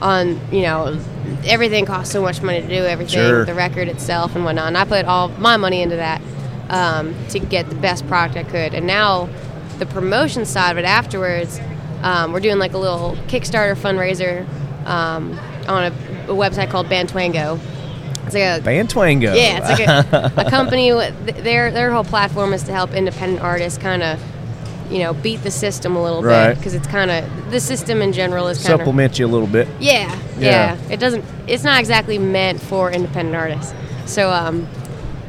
on, you know, everything costs so much money to do everything, sure. the record itself and whatnot. And I put all my money into that um, to get the best product I could. And now the promotion side of it afterwards, um, we're doing like a little Kickstarter fundraiser um, on a, a website called Bandwango. It's like a Bandwango. Yeah, it's like a, a company. Their their whole platform is to help independent artists kind of, you know, beat the system a little right. bit, because it's kind of, the system in general is kind of supplements you a little bit. Yeah, yeah, yeah. It doesn't. It's not exactly meant for independent artists. So, um,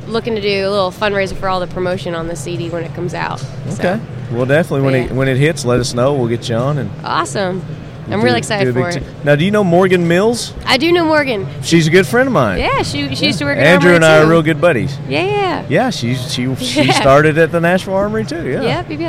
looking to do a little fundraiser for all the promotion on the C D when it comes out. Okay. So, well, definitely when yeah. it when it hits, let us know. We'll get you on. And awesome. I'm do, really excited for it. T- now, do you know Morgan Mills? I do know Morgan. She's a good friend of mine. Yeah, she she yeah. used to work at Andrew Armory, and I too. Are real good buddies. Yeah, yeah. Yeah, she's, she she yeah. started at the Nashville Armory too. Yeah. Yep, yep.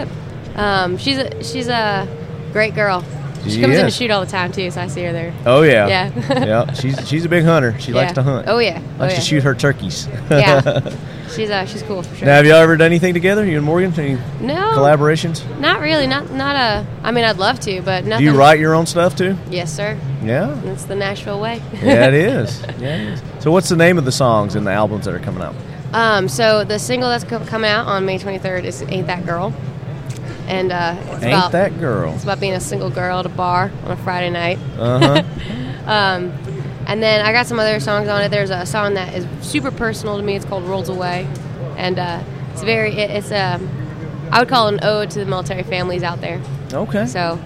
yep. Um, she's a, she's a great girl. She comes yeah. in to shoot all the time, too, so I see her there. Oh, yeah. Yeah. yeah. She's she's a big hunter. She yeah. likes to hunt. Oh, yeah. Likes oh, yeah. to shoot her turkeys. yeah. She's uh, she's cool, for sure. Now, have y'all ever done anything together, you and Morgan? Any no. collaborations? Not really. Not, not a... I mean, I'd love to, but nothing. Do you write your own stuff, too? Yes, sir. Yeah? It's the Nashville way. yeah, it is. Yeah, it is. So what's the name of the songs and the albums that are coming out? Um, so the single that's co- coming out on May twenty-third is Ain't That Girl. And uh, it's Ain't about, that girl. It's about being a single girl at a bar on a Friday night. Uh huh. um, and then I got some other songs on it. There's a song that is super personal to me. It's called "Rolls Away," and uh, it's very. It, it's um, I would call it an ode to the military families out there. Okay. So.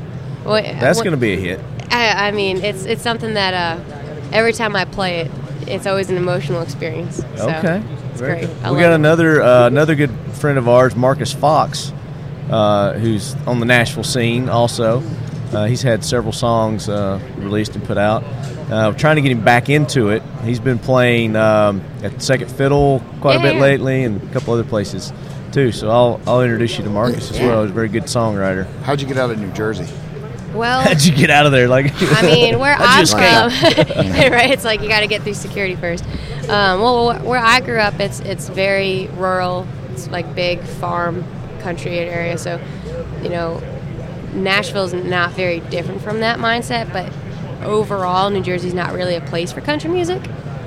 Well, that's well, gonna be a hit. I, I mean, it's it's something that uh, every time I play it, it's always an emotional experience. So okay. It's very great. Cool. I we got it. another uh, another good friend of ours, Marcus Fox. Uh, who's on the Nashville scene also. Uh, he's had several songs uh, released and put out. Uh, we're trying to get him back into it. He's been playing um, at Second Fiddle quite yeah. a bit lately and a couple other places too. So I'll I'll introduce you to Marcus as yeah. well. He's a very good songwriter. How'd you get out of New Jersey? Well, how'd you get out of there? Like, I mean, where I'm from, right? It's like you got to get through security first. Um, well, where I grew up, it's it's very rural. It's like big farm. Country and area, so you know Nashville's not very different from that mindset, but overall New Jersey's not really a place for country music.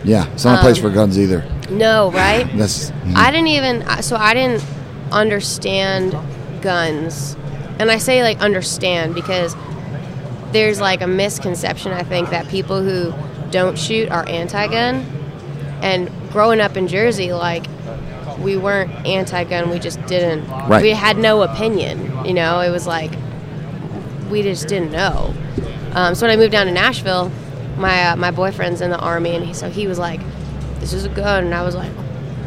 Yeah, it's not um, a place for guns either. No, right? That's mm-hmm. I didn't even so I didn't understand guns, and I say like understand because there's like a misconception I think that people who don't shoot are anti-gun, and growing up in Jersey, like we weren't anti-gun, we just didn't. Right. We had no opinion, you know. It was like we just didn't know. Um, so when I moved down to Nashville, my uh, my boyfriend's in the Army, and he, so he was like, "This is a gun," and I was like,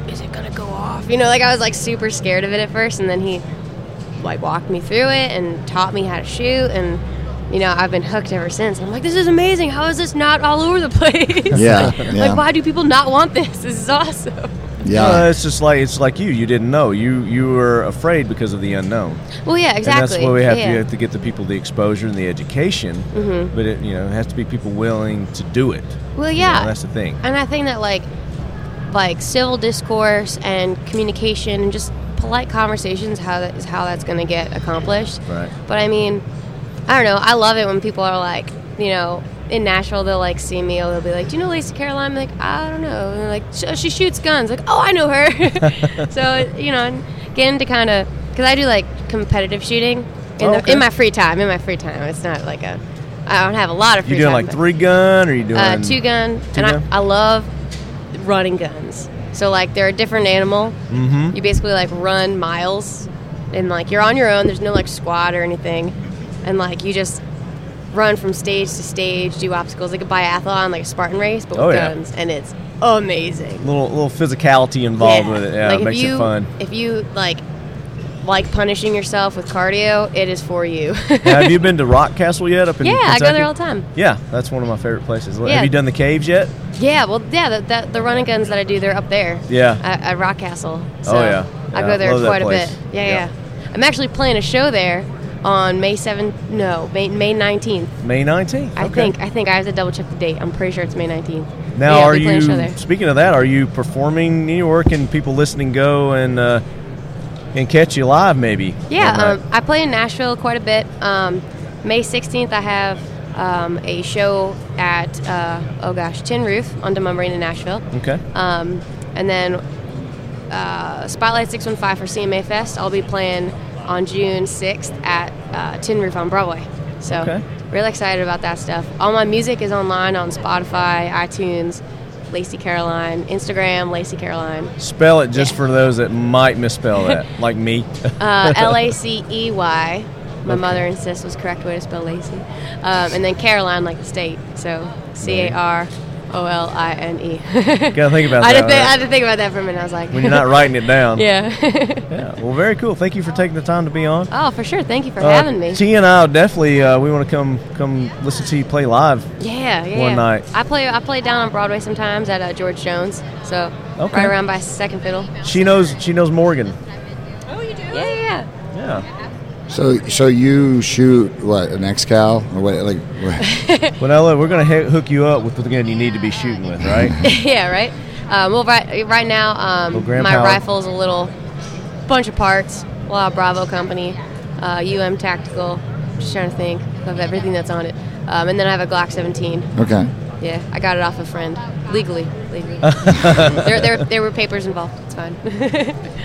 "Is it gonna go off?" You know, like I was like super scared of it at first, and then he like walked me through it and taught me how to shoot, and you know I've been hooked ever since. I'm like, "This is amazing! How is this not all over the place? Yeah, like, yeah. like why do people not want this? This is awesome." Yeah, uh, it's just like it's like you. You didn't know. You you were afraid because of the unknown. Well, yeah, exactly. And that's why we have, yeah, to, yeah. have to get the people the exposure and the education. Mm-hmm. But it, you know, it has to be people willing to do it. Well, yeah, you know, that's the thing. And I think that like like civil discourse and communication and just polite conversations how that is how that's going to get accomplished. Right. But I mean, I don't know. I love it when people are like, you know. In Nashville, they'll like see me, or they'll be like, "Do you know Lacey Caroline?" I'm like, "I don't know." And they're like, she, she shoots guns. Like, "Oh, I know her." So you know, getting to kind of, because I do like competitive shooting in, oh, okay. the, in my free time. In my free time, it's not like a, I don't have a lot of free time. You doing time, like three gun, or you doing uh, two gun? Two and gun? I, I love running guns. So like they're a different animal. Mm-hmm. You basically like run miles, and like you're on your own. There's no like squad or anything, and like you just. Run from stage to stage, do obstacles like a biathlon, like a Spartan race, but with oh, yeah. guns, and it's amazing. Little little physicality involved yeah. with it, yeah, like it makes you, it fun. If you like like punishing yourself with cardio, it is for you. Have you been to Rock Castle yet? Up in yeah, Kentucky? I go there all the time. Yeah, that's one of my favorite places. Yeah. Have you done the caves yet? Yeah, well, yeah, the, the, the running guns that I do, they're up there. Yeah, at, at Rock Castle. So oh yeah, yeah I go there I quite a bit. Yeah, yeah, yeah. I'm actually playing a show there. On May seventh, no, May, May nineteenth. May nineteenth, okay. I think, I think I have to double check the date. I'm pretty sure it's May nineteenth. Now, yeah, are you, speaking of that, are you performing anywhere? Can people listening go and uh, and catch you live maybe? Yeah, um, I play in Nashville quite a bit. Um, May sixteenth, I have um, a show at, uh, oh gosh, Tin Roof on DeMond Marine in Nashville. Okay. Um, and then uh, Spotlight six one five for C M A Fest. I'll be playing... on June sixth at uh, Tin Roof on Broadway. So, okay. Really excited about that stuff. All my music is online on Spotify, iTunes, Lacey Caroline, Instagram, Lacey Caroline. Spell it just yeah. for those that might misspell that, like me. uh, L A C E Y. My okay. mother insists was the correct way to spell Lacey. Um, and then Caroline, like the state. So, C A R O L I N E. Gotta think about that. I had, th- right? I had to think about that for a minute. I was like... when you're not writing it down. Yeah. yeah. Well, very cool. Thank you for taking the time to be on. Oh, for sure. Thank you for uh, having me. T and I definitely, uh, we want to come come listen to you play live. Yeah, yeah. One night. I play I play down on Broadway sometimes at uh, George Jones. So, okay. right around by Second Fiddle. She knows She knows Morgan. Oh, you do? Yeah, yeah. Yeah. So, so you shoot what, an X-Cal or what? Like, what? Well, now we're gonna ha- hook you up with the gun you need to be shooting with, right? Yeah, right. Um, well, right, right now, um, well, my rifle's a little bunch of parts. A lot of Bravo Company, uh, U M Tactical. Just trying to think of everything that's on it, um, and then I have a Glock seventeen. Okay. Yeah, I got it off a friend, legally. Legally, there, there, there were papers involved. It's fine.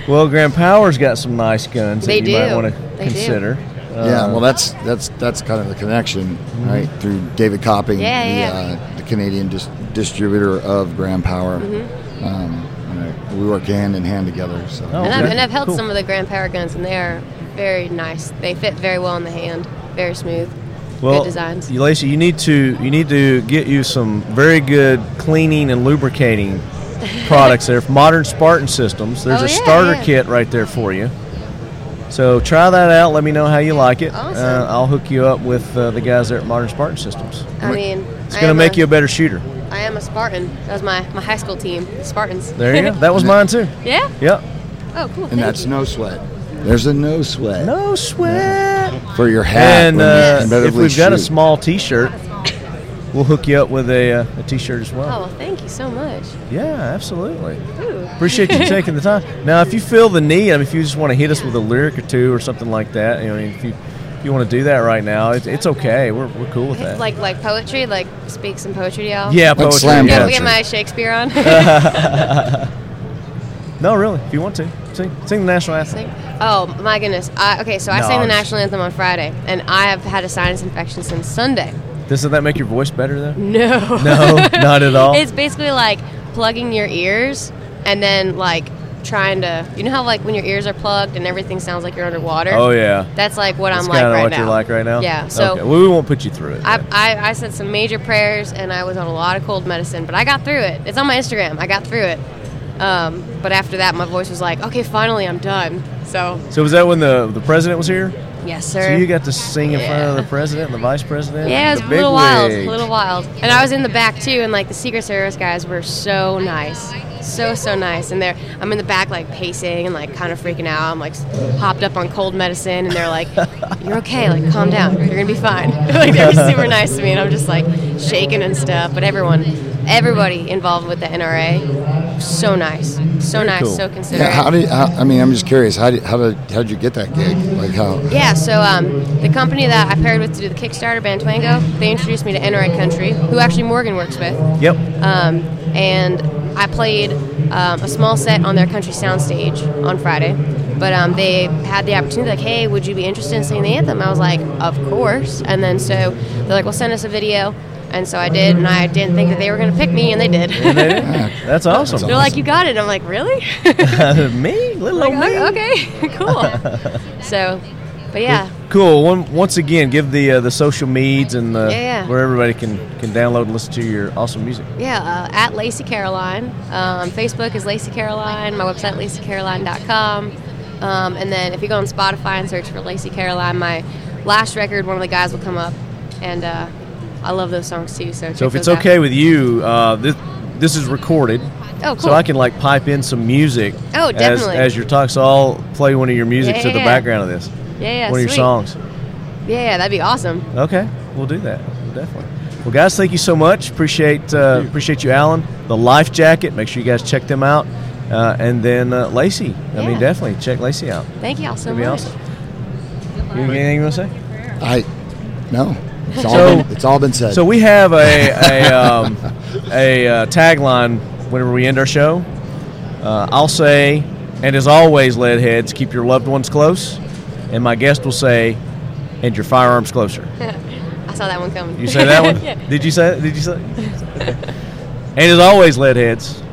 Well, Grand Power's got some nice guns they that you do. might want to consider. Do. Yeah, um, well, that's that's that's kind of the connection, mm-hmm. right? Through David Copping, yeah, the, yeah. Uh, the Canadian dis- distributor of Grand Power. Mm-hmm. Um, and I, we work hand in hand together. So. Oh, and, I've, and I've held cool. some of the Grand Power guns, and they are very nice. They fit very well in the hand. Very smooth. Well, good designs. Lacey, you need to you need to get you some very good cleaning and lubricating products there. Modern Spartan Systems. There's oh, a yeah, starter yeah. kit right there for you. So try that out. Let me know how you like it. Awesome. Uh, I'll hook you up with uh, the guys there at Modern Spartan Systems. I mean, it's going to make a, you a better shooter. I am a Spartan. That was my, my high school team, Spartans. There you go. That was mine too. Yeah? Yep. Oh, cool. And Thank that's you. no sweat. There's a no sweat. No sweat. Yeah. For your hat. And uh, you if we've shoot. got a small T-shirt, we'll hook you up with a, uh, a T-shirt as well. Oh, well, thank you so much. Yeah, absolutely. Ooh. Appreciate you taking the time. Now, if you feel the need, I mean, if you just want to hit us with a lyric or two or something like that, you know, if you if you want to do that right now, it, it's okay. We're we're cool with that. Like like poetry, like speak some poetry to y'all. Yeah, poetry. Like slam yeah, poetry. We get my Shakespeare on. No, really, if you want to. Sing, sing the national anthem. Sing. Oh, my goodness. I, okay, so I no, sang the national anthem on Friday, and I have had a sinus infection since Sunday. Doesn't that make your voice better, though? No. No, not at all? It's basically like plugging your ears and then, like, trying to... You know how, like, when your ears are plugged and everything sounds like you're underwater? Oh, yeah. That's, like, what That's I'm like right now. That's kind of what you're like right now? Yeah. So okay. Well, we won't put you through it. I, I, I said some major prayers, and I was on a lot of cold medicine, but I got through it. It's on my Instagram. I got through it. Um, but after that, my voice was like, okay, finally, I'm done. So, so was that when the the president was here? Yes, sir. So you got to sing in yeah. front of the president and the vice president? Yeah, it was a little wild, a little wild. And I was in the back, too, and, like, the Secret Service guys were so nice. So, so nice. And they're, I'm in the back, like, pacing and, like, kind of freaking out. I'm, like, hopped up on cold medicine, and they're like, you're okay. Like, calm down. You're going to be fine. Like, they were super nice to me, and I'm just, like, shaking and stuff. But everyone, everybody involved with the N R A... So nice, so Very nice, cool. so considerate. Yeah, how did? How, I mean, I'm just curious. How did? How did? How'd you get that gig? Like how? Yeah. So um, the company that I paired with to do the Kickstarter, Bantuango, they introduced me to N R A Country, who actually Morgan works with. Yep. Um, and I played um, a small set on their country soundstage on Friday, but um, they had the opportunity, like, hey, would you be interested in singing the anthem? I was like, of course. And then so they're like, well, send us a video. And so I did, and I didn't think that they were going to pick me, and they did. And they did? That's awesome. They're like, you got it. I'm like, really? Me? Little like, old me? Okay, cool. So, but yeah. Well, cool. One, once again, give the uh, the social meds and the, yeah, yeah. where everybody can, can download and listen to your awesome music. Yeah, uh, at Lacey Caroline. Um, Facebook is Lacey Caroline. My website, lacey caroline dot com. Um, and then if you go on Spotify and search for Lacey Caroline, my last record, one of the guys will come up, and... Uh, I love those songs too. So, so if it's okay out. with you, uh, this this is recorded. Oh, cool. So I can like pipe in some music. Oh, definitely. As, as your talk, so I'll play one of your music yeah, to yeah, the yeah. background of this. Yeah, yeah. One sweet. of your songs. Yeah, yeah, that'd be awesome. Okay, we'll do that. We'll definitely. Well, guys, thank you so much. Appreciate uh, you. appreciate you, Alan. The Life Jacket. Make sure you guys check them out, uh, and then uh, Lacey. Yeah. I mean, definitely check Lacey out. Thank you all so much. It'll be awesome. You have anything you want to say? I no. It's all, so, been, it's all been said. So we have a a, um, a uh, tagline whenever we end our show. Uh, I'll say, and as always, lead heads, keep your loved ones close. And my guest will say, and your firearms closer. I saw that one coming. You say that one? Yeah. Did you say it? Did you say it? Okay. And as always, lead heads,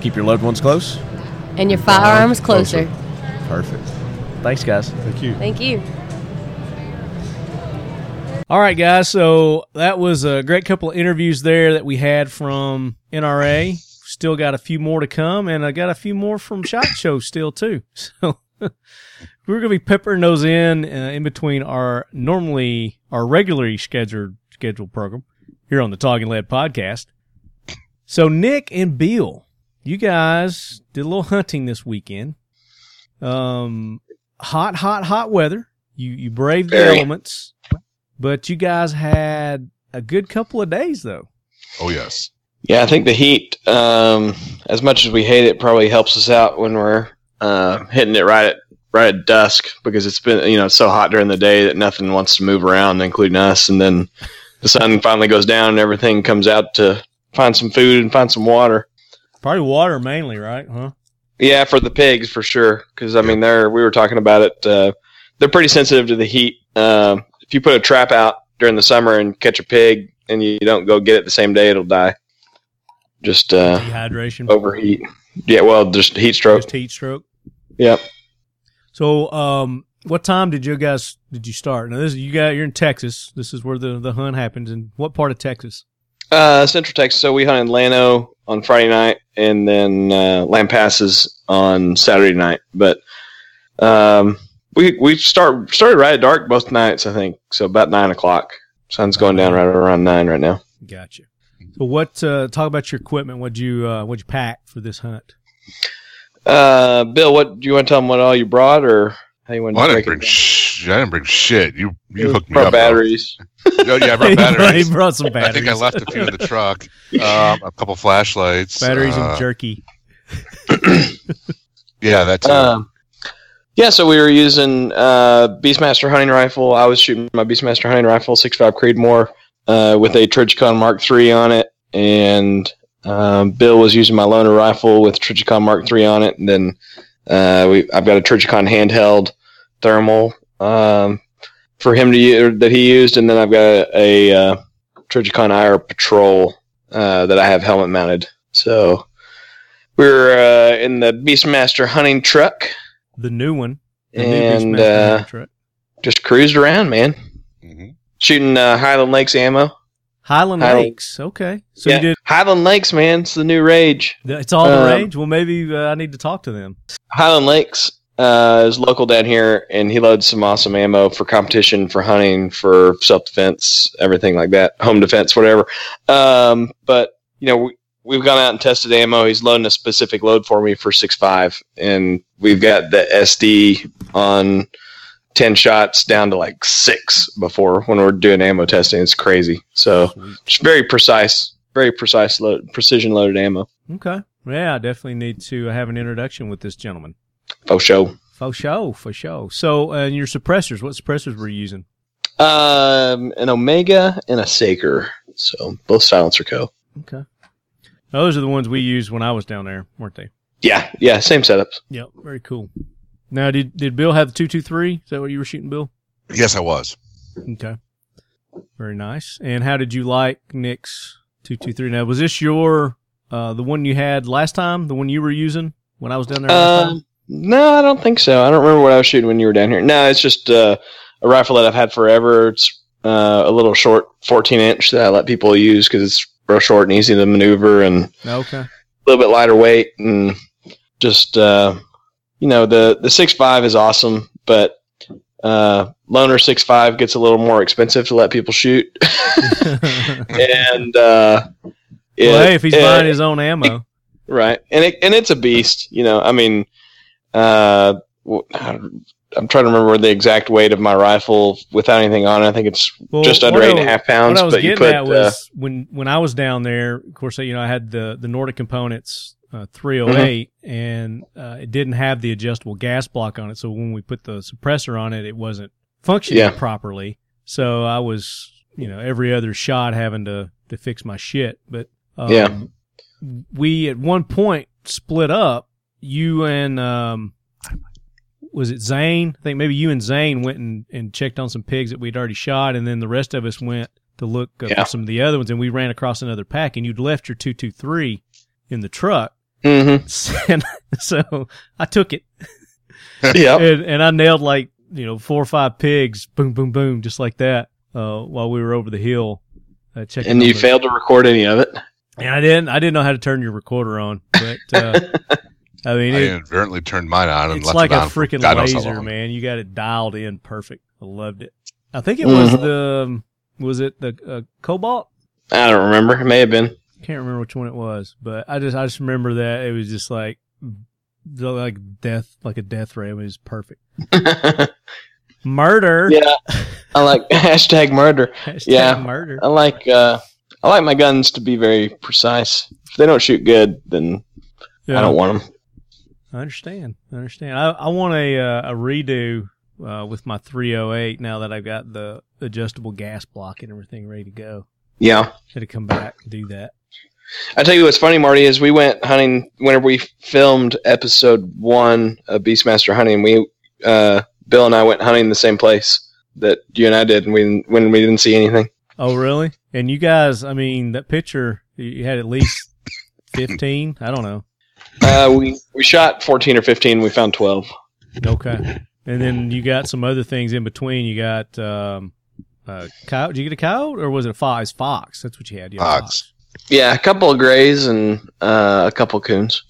keep your loved ones close. And your firearms, firearms closer. closer. Perfect. Thanks, guys. Thank you. Thank you. All right, guys, so that was a great couple of interviews there that we had from N R A. Still got a few more to come, and I got a few more from SHOT Show still, too. So we're going to be peppering those in uh, in between our normally, our regularly scheduled scheduled program here on the Talking Lead Podcast. So Nick and Bill, you guys did a little hunting this weekend. Um, hot, hot, hot weather. You you braved Very. the elements, but you guys had a good couple of days, though. Oh, yes. Yeah, I think the heat, um, as much as we hate it, probably helps us out when we're uh, hitting it right at right at dusk, because it's been, you know, so hot during the day that nothing wants to move around, including us. And then the sun finally goes down and everything comes out to find some food and find some water. Probably water mainly, right? Huh? Yeah, for the pigs for sure. Because I mean, they're we were talking about it. Uh, they're pretty sensitive to the heat. Uh, if you put a trap out during the summer and catch a pig, and you don't go get it the same day, it'll die. Just uh, dehydration, overheat. Yeah, well, just heat stroke. Just heat stroke. Yep. So, um, what time did you guys did you start? Now, this is, you got you're in Texas. This is where the the hunt happens. In what part of Texas? Uh, Central Texas. So we hunted Llano on Friday night, and then uh, Lampasas on Saturday night. But um, we we start started right at dark both nights, I think. So about nine o'clock. Sun's going down right around nine right now. Gotcha. So what? Uh, talk about your equipment. What'd you uh, what'd you pack for this hunt? Uh, Bill, what do you want to tell them? What all you brought, or how you want well, to? I didn't bring. Sh- I didn't bring shit. You you hooked me up. Batteries. Oh, yeah, I brought batteries. He brought some batteries. I think I left a few in the truck. Um, a couple flashlights. Batteries uh, and jerky. Yeah, that's it. Um, yeah, so we were using uh, Beastmaster hunting rifle. I was shooting my Beastmaster hunting rifle, six point five Creedmoor, uh, with a Trijicon Mark three on it. And um, Bill was using my loaner rifle with Trijicon Mark three on it. And then uh, we I've got a Trijicon handheld thermal Um for him to use, that he used, and then I've got a, a uh, Trijicon I R Patrol uh, that I have helmet mounted. So we're uh, in the Beastmaster hunting truck, the new one, the and new uh, truck. Just cruised around, man, mm-hmm. shooting uh, Highland Lakes ammo. Highland, Highland Lakes, okay. So yeah. you did Highland Lakes, man. It's the new rage. It's all um, the rage. Well, maybe uh, I need to talk to them. Highland Lakes. Uh, is local down here, and he loads some awesome ammo for competition, for hunting, for self-defense, everything like that, home defense, whatever. Um, but, you know, we, we've gone out and tested ammo. He's loading a specific load for me for six point five, and we've got the S D on ten shots down to like six before when we're doing ammo testing. It's crazy. So just very precise, very precise load, precision-loaded ammo. Okay. Yeah, I definitely need to have an introduction with this gentleman. For sure. For sure, for sure. So, and uh, your suppressors, what suppressors were you using? Um, an Omega and a Saker. So, both silencer co. Okay. Those are the ones we used when I was down there, weren't they? Yeah, yeah, same setups. Yep, very cool. Now, did did Bill have the two two three? Is that what you were shooting, Bill? Yes, I was. Okay. Very nice. And how did you like Nick's two two three? Now, was this your, uh, the one you had last time, the one you were using when I was down there last um, time? No, I don't think so. I don't remember what I was shooting when you were down here. No, it's just uh, a rifle that I've had forever. It's uh, a little short fourteen inch that I let people use because it's real short and easy to maneuver and okay. a little bit lighter weight. And just, uh, you know, the, the six point five is awesome, but uh, Loner six point five gets a little more expensive to let people shoot. and uh, Well, it, hey, if he's it, buying his own ammo. It, right. And it, and it's a beast, you know, I mean, Uh, I'm trying to remember the exact weight of my rifle without anything on it. I think it's well, just under eight and a half pounds. What I was but getting you put, at was uh, when when I was down there. Of course, you know I had the the Nordic Components uh, three oh eight, mm-hmm. and uh, it didn't have the adjustable gas block on it. So when we put the suppressor on it, it wasn't functioning yeah. properly. So I was, you know, every other shot having to to fix my shit. But um, yeah, we at one point split up. You and, um, was it Zane? I think maybe you and Zane went and, and checked on some pigs that we'd already shot, and then the rest of us went to look up yeah. some of the other ones, and we ran across another pack, and you'd left your two two three in the truck. Mm-hmm. And so I took it. Yeah. And, and I nailed, like, you know, four or five pigs, boom, boom, boom, just like that, uh, while we were over the hill. Uh, checking and you those. failed to record any of it? And I didn't. I didn't know how to turn your recorder on, but... Uh, I mean, I inadvertently turned mine on and left like it on. It's like a freaking laser, man. You got it dialed in perfect. I loved it. I think it was mm-hmm. the, was it the uh, Cobalt? I don't remember. It may have been. Can't remember which one it was, but I just, I just remember that it was just like, like death, like a death ray. It was perfect. Murder. Yeah. I like hashtag murder. Hashtag yeah. Murder. I like uh, I like my guns to be very precise. If they don't shoot good, then yeah. I don't want them. I understand. I understand. I, I want a uh, a redo uh, with my three oh eight now that I've got the adjustable gas block and everything ready to go. Yeah. Had to come back and do that. I tell you what's funny, Marty, is we went hunting whenever we filmed episode one of Beastmaster Hunting. We uh, Bill and I went hunting the same place that you and I did, and we when we didn't see anything. Oh, really? And you guys, I mean, that picture, you had at least fifteen? I don't know. Uh, we, we shot fourteen or fifteen. We found twelve. Okay. And then you got some other things in between. You got um, a coyote. Did you get a coyote, or was it a fox? Fox. That's what you had. You had fox. fox. Yeah, a couple of grays and uh, a couple of coons.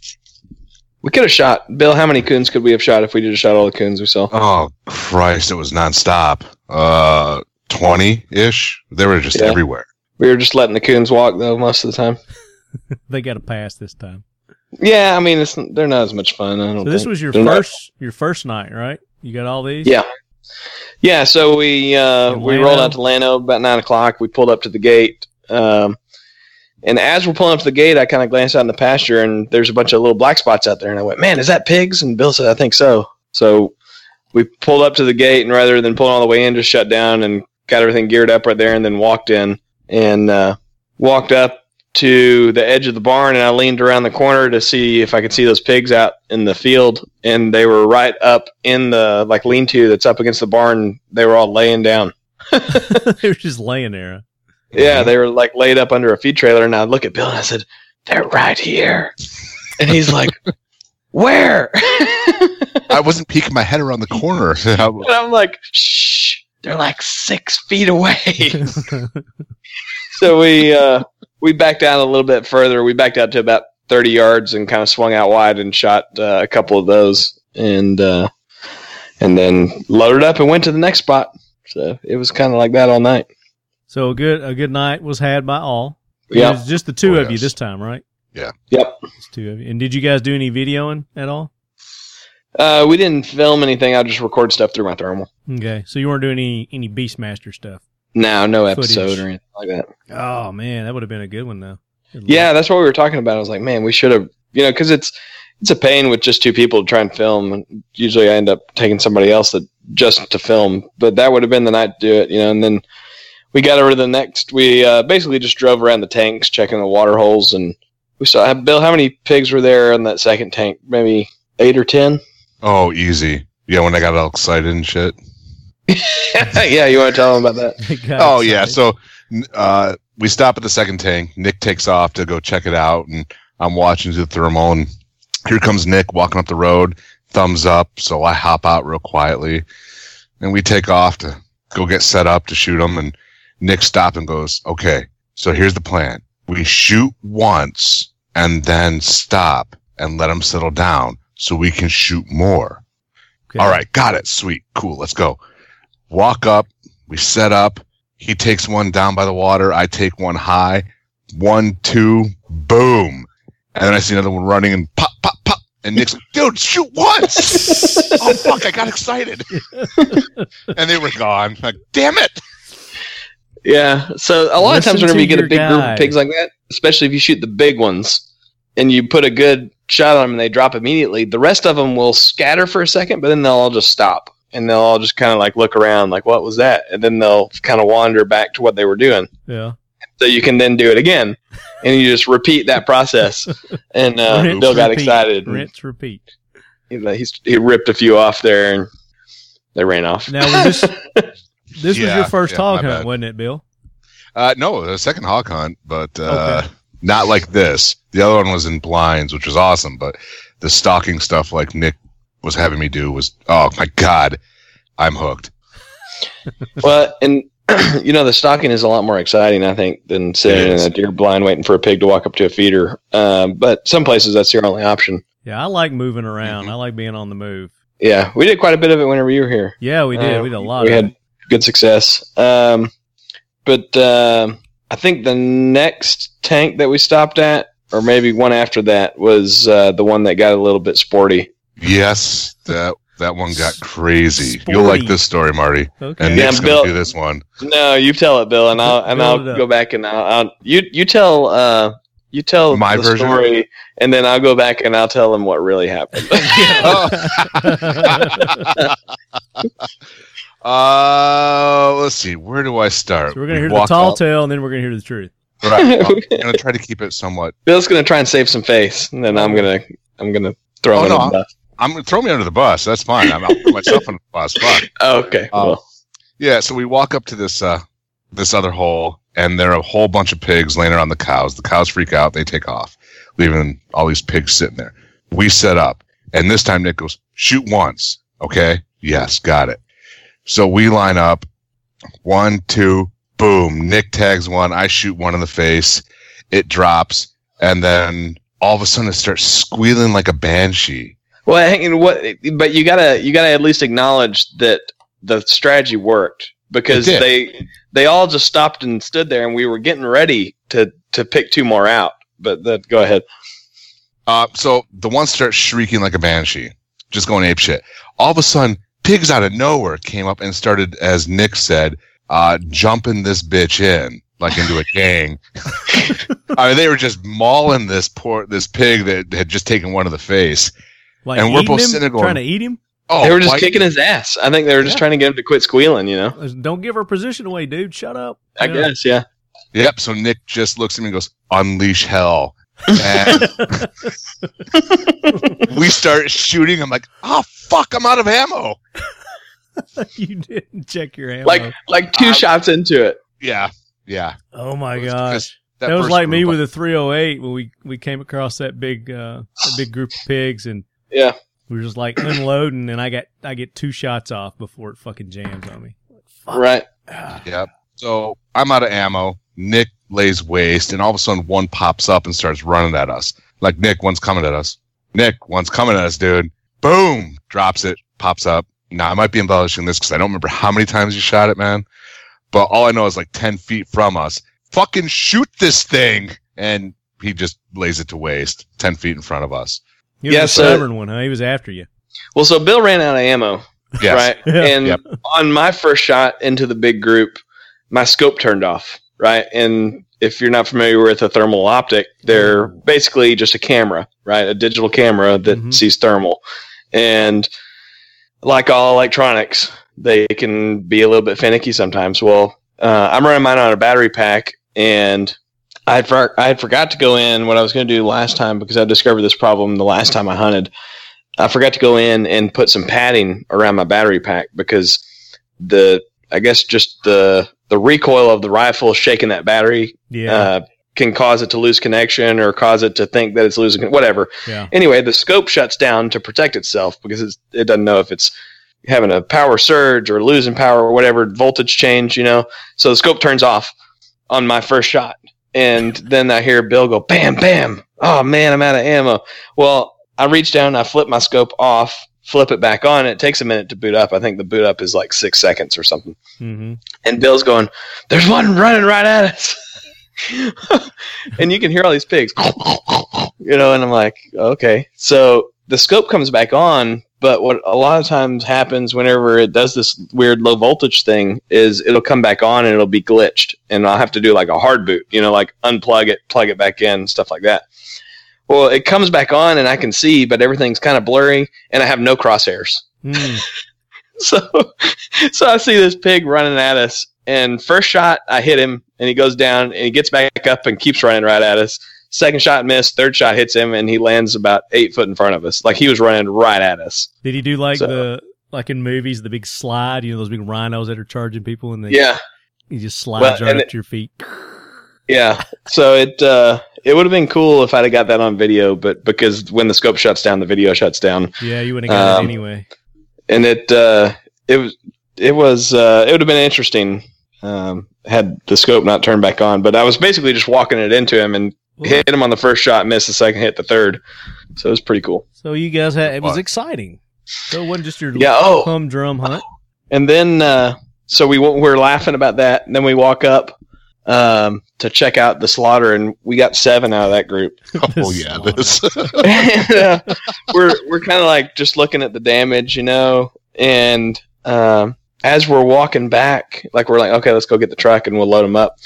We could have shot. Bill, how many coons could we have shot if we did have shot all the coons we saw? Oh, Christ. It was nonstop. Uh, twenty-ish. They were just yeah. everywhere. We were just letting the coons walk, though, most of the time. They got a pass this time. Yeah, I mean, it's, they're not as much fun. I don't. So this think. was your they're first not. your first night, right? You got all these. Yeah, yeah. So we uh, we rolled out to Llano about nine o'clock. We pulled up to the gate, um, and as we're pulling up to the gate, I kind of glanced out in the pasture, and there's a bunch of little black spots out there. And I went, "Man, is that pigs?" And Bill said, "I think so." So we pulled up to the gate, and rather than pulling all the way in, just shut down and got everything geared up right there, and then walked in and uh, walked up to the edge of the barn, and I leaned around the corner to see if I could see those pigs out in the field, and they were right up in the like lean-to that's up against the barn. They were all laying down. They were just laying there. Yeah, they were like laid up under a feed trailer, and I look at Bill and I said, "They're right here," and he's like, "Where?" I wasn't peeking my head around the corner, and I'm like, "Shh, they're like six feet away." So we. Uh, We backed out a little bit further. We backed out to about thirty yards and kind of swung out wide and shot uh, a couple of those, and uh, and then loaded up and went to the next spot. So it was kind of like that all night. So a good a good night was had by all. Yeah, it was just the two oh, of yes. you this time, right? Yeah. Yep. Just two of you. And did you guys do any videoing at all? Uh, we didn't film anything. I just record stuff through my thermal. Okay, so you weren't doing any any Beastmaster stuff. No, no episode footage. Or anything like that. Oh, man, that would have been a good one, though. Good yeah, luck. That's what we were talking about. I was like, man, we should have, you know, because it's, it's a pain with just two people to try and film. And usually I end up taking somebody else that just to film, but that would have been the night to do it, you know. And then we got over to the next, we uh, basically just drove around the tanks, checking the water holes, and we saw, Bill, how many pigs were there in that second tank? Maybe eight or ten? Oh, easy. Yeah, when I got all excited and shit. Yeah, you want to tell them about that? Oh, yeah. So uh, we stop at the second tank. Nick takes off to go check it out, and I'm watching through the thermal, and here comes Nick walking up the road, thumbs up. So I hop out real quietly, and we take off to go get set up to shoot him, and Nick stops and goes, okay, so here's the plan. We shoot once and then stop and let him settle down so we can shoot more. Okay. All right, got it. Sweet. Cool. Let's go. Walk up, we set up, he takes one down by the water, I take one high, one, two, boom. And then I see another one running and pop, pop, pop. And Nick's like, dude, shoot once! Oh, fuck, I got excited. And they were gone. Like, damn it! Yeah, so a lot Listen of times whenever you get a big guy. group of pigs like that, especially if you shoot the big ones, and you put a good shot on them and they drop immediately, the rest of them will scatter for a second, but then they'll all just stop. And they'll all just kind of like look around like, what was that? And then they'll kind of wander back to what they were doing. Yeah. So you can then do it again. And you just repeat that process. And uh, Rinse, Bill got repeat. excited. Rinse, repeat. He, he's, he ripped a few off there and they ran off. Now, was this this yeah, was your first yeah, hog hunt, bad. wasn't it, Bill? Uh, no, the second hog hunt, but uh, okay. not like this. The other one was in blinds, which was awesome. But the stalking stuff like Nick was having me do was, oh my God, I'm hooked. Well, and you know, the stalking is a lot more exciting, I think, than sitting in a deer blind waiting for a pig to walk up to a feeder. Um, but some places that's your only option. Yeah. I like moving around. Mm-hmm. I like being on the move. Yeah. We did quite a bit of it whenever you were here. Yeah, we did. Uh, we did a lot. We of had it. good success. Um, but, um, uh, I think the next tank that we stopped at, or maybe one after that, was, uh, the one that got a little bit sporty. Yes, that That one got crazy. Sporty. You'll like this story, Marty. Okay. And Nick's yeah, Bill, gonna do this one. No, you tell it, Bill, and I'll and I'll go back and I'll, I'll you you tell uh you tell my the version story, and then I'll go back and I'll tell them what really happened. oh. Uh, let's see. Where do I start? So we're gonna we hear the tall up. tale, and then we're gonna hear the truth. Right. Well, I'm gonna try to keep it somewhat. Bill's gonna try and save some face, and then I'm gonna I'm gonna throw oh, him no, under the bus. I'm gonna throw me under the bus. That's fine. I'm, I'll put myself under the bus. Fine. Oh, okay. Uh, well. Yeah. So we walk up to this uh this other hole, and there are a whole bunch of pigs laying around the cows. The cows freak out. They take off, leaving all these pigs sitting there. We set up, and this time Nick goes, "Shoot once, okay? Yes, got it." So we line up, one, two, boom. Nick tags one. I shoot one in the face. It drops, and then all of a sudden it starts squealing like a banshee. Well, hang on, what? But you gotta, you gotta at least acknowledge that the strategy worked, because they they all just stopped and stood there, and we were getting ready to to pick two more out. But the, go ahead. Uh, so the one starts shrieking like a banshee, just going ape shit. All of a sudden, pigs out of nowhere came up and started, as Nick said, uh, jumping this bitch in, like into a gang. I mean, they were just mauling this poor this pig that had just taken one to the face. Like, and we're both sitting there going, trying to eat him? Oh, they were just kicking him. His ass. I think they were just yeah. trying to get him to quit squealing, you know? Don't give her position away, dude. Shut up. I yeah. guess, yeah. Yep, so Nick just looks at me and goes, "Unleash hell." And we start shooting. I'm like, oh, fuck, I'm out of ammo. You didn't check your ammo. Like like two uh, shots into it. Yeah, yeah. Oh, my gosh. That, that was like me with a three oh eight when we, we came across that big uh, that big group of pigs, and yeah, we were just like unloading, and I got I get two shots off before it fucking jams on me. Fuck. Right. Yep. So I'm out of ammo. Nick lays waste, and all of a sudden one pops up and starts running at us. Like, Nick, one's coming at us. Nick, one's coming at us, dude. Boom! Drops it, pops up. Now, I might be embellishing this because I don't remember how many times you shot it, man. But all I know is like ten feet from us, fucking shoot this thing! And he just lays it to waste, ten feet in front of us. He was yeah, a stubborn so, one, huh? He was after you. Well, so Bill ran out of ammo, yes. right? yeah. And yep. on my first shot into the big group, my scope turned off. Right, and if you're not familiar with a thermal optic, they're basically just a camera, right? A digital camera that mm-hmm. sees thermal. And like all electronics, they can be a little bit finicky sometimes. Well, uh, I'm running mine on a battery pack, and I had, for- I had forgot to go in what I was going to do last time, because I discovered this problem the last time I hunted. I forgot to go in and put some padding around my battery pack, because the, I guess just the... the recoil of the rifle shaking that battery yeah. uh, can cause it to lose connection, or cause it to think that it's losing con- whatever. Yeah. Anyway, the scope shuts down to protect itself, because it's, it doesn't know if it's having a power surge or losing power or whatever, voltage change, you know. So the scope turns off on my first shot. And then I hear Bill go, bam, bam. Oh, man, I'm out of ammo. Well, I reach down, I flip my scope off, flip it back on. It takes a minute to boot up. I think the boot up is like six seconds or something. Mm-hmm. And Bill's going, there's one running right at us. And you can hear all these pigs, you know, and I'm like, okay. So the scope comes back on, but what a lot of times happens whenever it does this weird low voltage thing is it'll come back on and it'll be glitched, and I'll have to do like a hard boot, you know, like unplug it, plug it back in, stuff like that. Well, it comes back on, and I can see, but everything's kind of blurry, and I have no crosshairs. Mm. so so I see this pig running at us, and first shot, I hit him, and he goes down, and he gets back up and keeps running right at us. Second shot missed, third shot hits him, and he lands about eight foot in front of us. Like, he was running right at us. Did he do, like so, the like in movies, the big slide, you know, those big rhinos that are charging people, and they, yeah. he just slides well, right up it, to your feet. Yeah, so it... Uh, It would have been cool if I'd have got that on video, but because when the scope shuts down, the video shuts down. Yeah, you wouldn't have got um, it anyway. And it uh, it was it was uh, it would have been interesting um, had the scope not turned back on. But I was basically just walking it into him and Ooh. hit him on the first shot, missed the second, hit the third. So it was pretty cool. So you guys had it was exciting. So it wasn't just your yeah, oh. humdrum hunt. And then uh, so we we're laughing about that. And then we walk up. um, to check out the slaughter, and we got seven out of that group. Oh yeah, this. and, uh, we're we're kind of like just looking at the damage, you know, and um, as we're walking back, like we're like, okay, let's go get the truck and we'll load them up.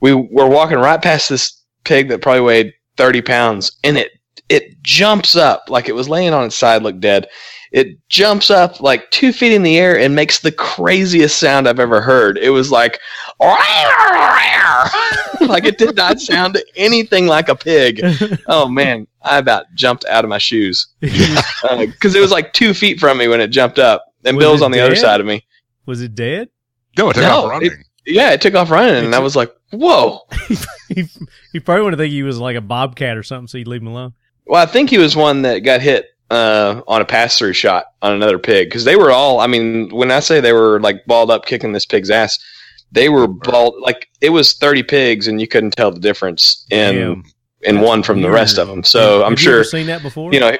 We were walking right past this pig that probably weighed thirty pounds, and it it jumps up like it was laying on its side, looked dead. It jumps up like two feet in the air and makes the craziest sound I've ever heard. It was like, like it did not sound anything like a pig. Oh man, I about jumped out of my shoes because uh, it was like two feet from me when it jumped up. And was Bill's on the dead? Other side of me. Was it dead? No, it took no, off running. It, yeah, it took off running, it and took- I was like, whoa. he, he probably wouldn't think he was like a bobcat or something, so you'd leave him alone. Well, I think he was one that got hit. Uh, on a pass-through shot on another pig, because they were all, I mean, when I say they were like balled up kicking this pig's ass, they were balled, like it was thirty pigs and you couldn't tell the difference in Damn. in That's one from weird. the rest of them. So yeah. I'm Have sure you ever seen that before? You know,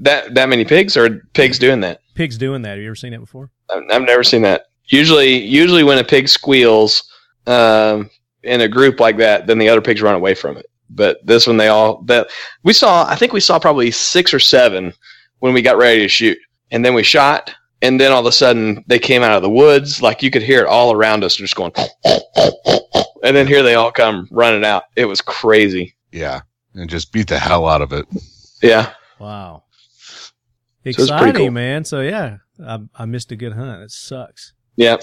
that that many pigs or pigs doing that? Pigs doing that. Have you ever seen that before? I've, I've never seen that. Usually, usually when a pig squeals um, in a group like that, then the other pigs run away from it. But this one, they all that we saw, I think we saw probably six or seven when we got ready to shoot, and then we shot, and then all of a sudden they came out of the woods, like you could hear it all around us, just going, and then here they all come running out. It was crazy. Yeah, and just beat the hell out of it. Yeah. Wow. Exciting, so cool. Man. So yeah, I, I missed a good hunt. It sucks. Yeah.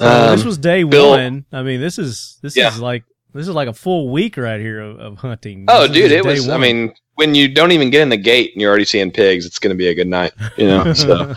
uh, um, this was day Bill, one. I mean, this is this yeah. is like. This is like a full week right here of, of hunting. Oh, this dude, it was, one. I mean, when you don't even get in the gate and you're already seeing pigs, it's going to be a good night, you know? So,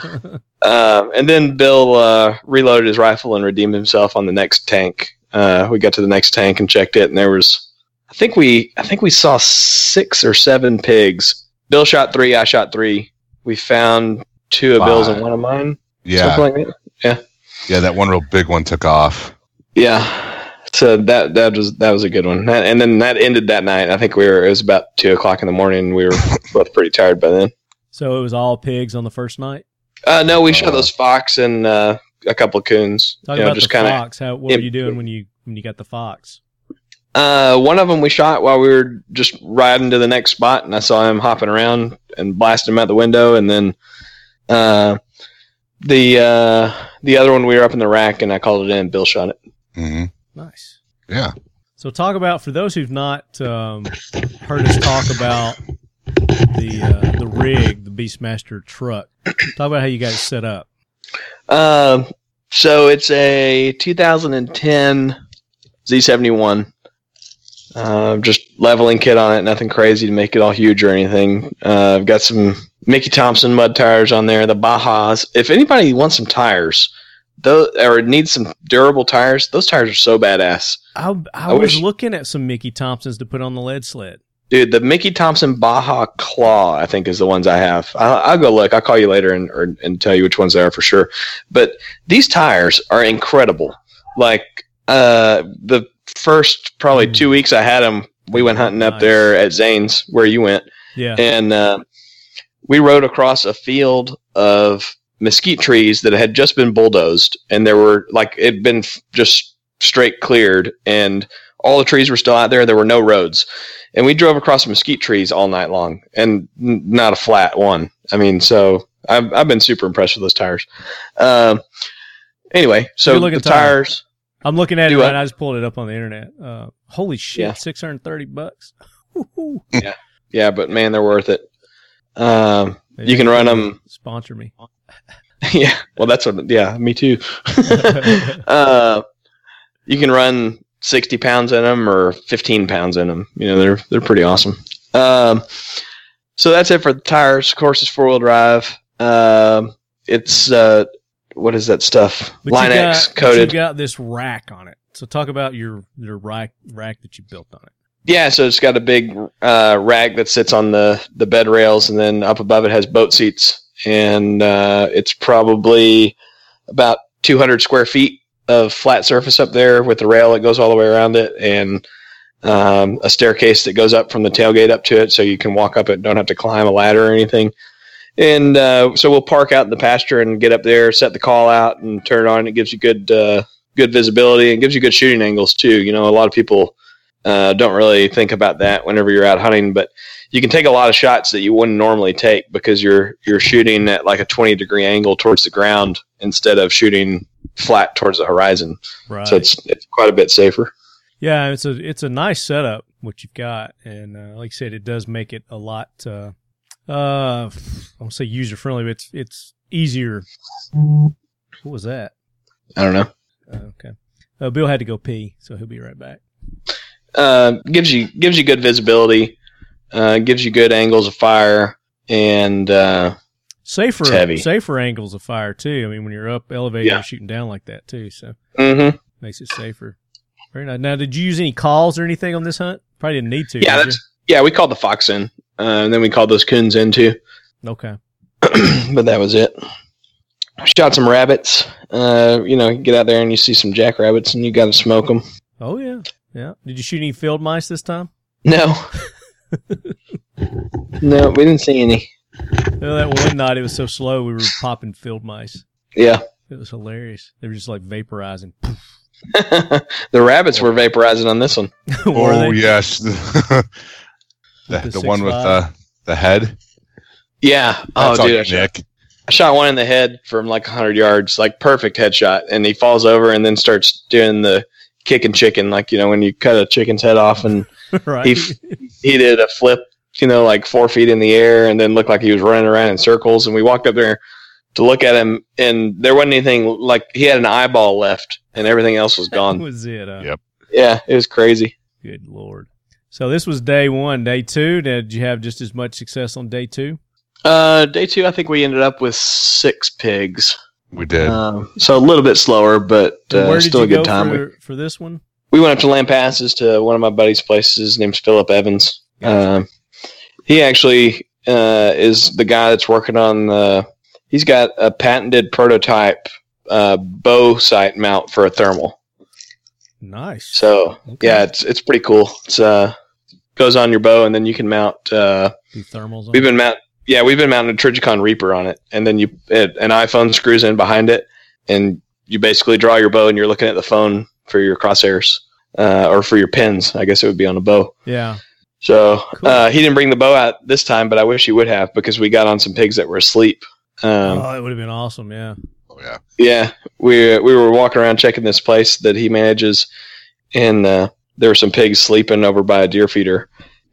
uh, and then Bill uh, reloaded his rifle and redeemed himself on the next tank. Uh, we got to the next tank and checked it, and there was, I think we, I think we saw six or seven pigs. Bill shot three, I shot three. We found two of Five. Bill's and one of mine. Yeah. Something like that. Yeah. Yeah, that one real big one took off. Yeah. So that that was that was a good one, that, and then that ended that night. I think we were it was about two o'clock in the morning. And we were both pretty tired by then. So it was all pigs on the first night. Uh, no, we uh, shot those fox and uh, a couple of coons. Talk you know, about just the fox. How what imp- were you doing when you when you got the fox? Uh, one of them we shot while we were just riding to the next spot, and I saw him hopping around and blasting him out the window, and then uh, the uh, the other one we were up in the rack, and I called it in. Bill shot it. Mm-hmm. Nice. Yeah. So talk about, for those who've not um, heard us talk about the uh, the rig, the Beastmaster truck, talk about how you guys set up. Um, so it's a two thousand ten Z seventy-one, uh, just leveling kit on it, nothing crazy to make it all huge or anything. Uh, I've got some Mickey Thompson mud tires on there, the Bajas. If anybody wants some tires, Those, or needs some durable tires. Those tires are so badass. I, I, I was wish. looking at some Mickey Thompsons to put on the lead sled. Dude, the Mickey Thompson Baja Claw, I think, is the ones I have. I, I'll go look. I'll call you later and or, and tell you which ones they are for sure. But these tires are incredible. Like uh, the first probably mm. two weeks I had them, we went hunting nice. up there at Zane's where you went. Yeah. And uh, we rode across a field of mesquite trees that had just been bulldozed, and there were like it had been f- just straight cleared, and all the trees were still out there. There were no roads, and we drove across mesquite trees all night long, and n- not a flat one. I mean, so I've I've been super impressed with those tires. Um, anyway, so the tires. I'm looking at it, right? I just pulled it up on the internet. Uh, holy shit, yeah. six hundred thirty bucks. yeah, yeah, but man, they're worth it. Um, you can run them. Sponsor me. Yeah, well, that's what. Yeah, me too. uh, you can run sixty pounds in them or fifteen pounds in them. You know, they're they're pretty awesome. Um, so that's it for the tires. Of course, it's four wheel drive. Um, it's uh, what is that stuff? But Line got, X coated. You got this rack on it. So talk about your your rack rack that you built on it. Yeah, so it's got a big uh, rack that sits on the the bed rails, and then up above it has boat seats. And uh, it's probably about two hundred square feet of flat surface up there with the rail that goes all the way around it, and um, a staircase that goes up from the tailgate up to it so you can walk up it, don't have to climb a ladder or anything. And uh, so we'll park out in the pasture and get up there, set the call out, and turn it on. It gives you good uh, good visibility and gives you good shooting angles too. You know, a lot of people uh, don't really think about that whenever you're out hunting, but you can take a lot of shots that you wouldn't normally take because you're you're shooting at like a twenty degree angle towards the ground instead of shooting flat towards the horizon. Right. So it's it's quite a bit safer. Yeah, it's a it's a nice setup what you've got, and uh, like you said, it does make it a lot. Uh, uh, I won't say user friendly, but it's it's easier. What was that? I don't know. Uh, okay, uh, Bill had to go pee, so he'll be right back. Uh, gives you gives you good visibility, uh, gives you good angles of fire, and uh, safer safer angles of fire too. I mean, when you're up elevated, yeah. You're shooting down like that too, so mm-hmm. Makes it safer. Very nice. Now, did you use any calls or anything on this hunt? Probably didn't need to. Yeah, that's, yeah. We called the fox in, uh, and then we called those coons in too. Okay, but that was it. Shot some rabbits. Uh, you know, you get out there and you see some jackrabbits, and you got to smoke them. Oh yeah, yeah. Did you shoot any field mice this time? No, no, we didn't see any. No, that one night it was so slow we were popping field mice. Yeah, it was hilarious. They were just like vaporizing. The rabbits were vaporizing on this one. Oh yes, the the, the one with the, the head. Yeah. That's oh, dude, I shot, I shot one in the head from like one hundred yards, like perfect headshot, and he falls over and then starts doing the kicking chicken, like you know when you cut a chicken's head off, and right. he he did a flip, you know, like four feet in the air, and then looked like he was running around in circles. And we walked up there to look at him, and there wasn't anything. Like he had an eyeball left, and everything else was gone. That was it? Huh? Yep. Yeah, it was crazy. Good Lord. So this was day one. Day two, did you have just as much success on day two? Uh, day two, I think we ended up with six pigs. We did. Uh, so a little bit slower, but uh, still a good time. For, we, for this one, we went up to Lampasas to one of my buddy's places. His name's Philip Evans. Gotcha. Uh, he actually uh, is the guy that's working on the. He's got a patented prototype uh, bow sight mount for a thermal. Nice. So okay. Yeah, it's it's pretty cool. It's uh goes on your bow, and then you can mount uh, the thermals. On we've been mount yeah we've been mounting a Trijicon Reaper on it, and then you it, an iPhone screws in behind it, and you basically draw your bow, and you're looking at the phone for your crosshairs uh, or for your pins. I guess it would be on a bow. Yeah. So cool. uh, he didn't bring the bow out this time, but I wish he would have because we got on some pigs that were asleep. Um, oh, it would have been awesome, yeah. Oh, yeah. Yeah, we we were walking around checking this place that he manages, and uh, there were some pigs sleeping over by a deer feeder,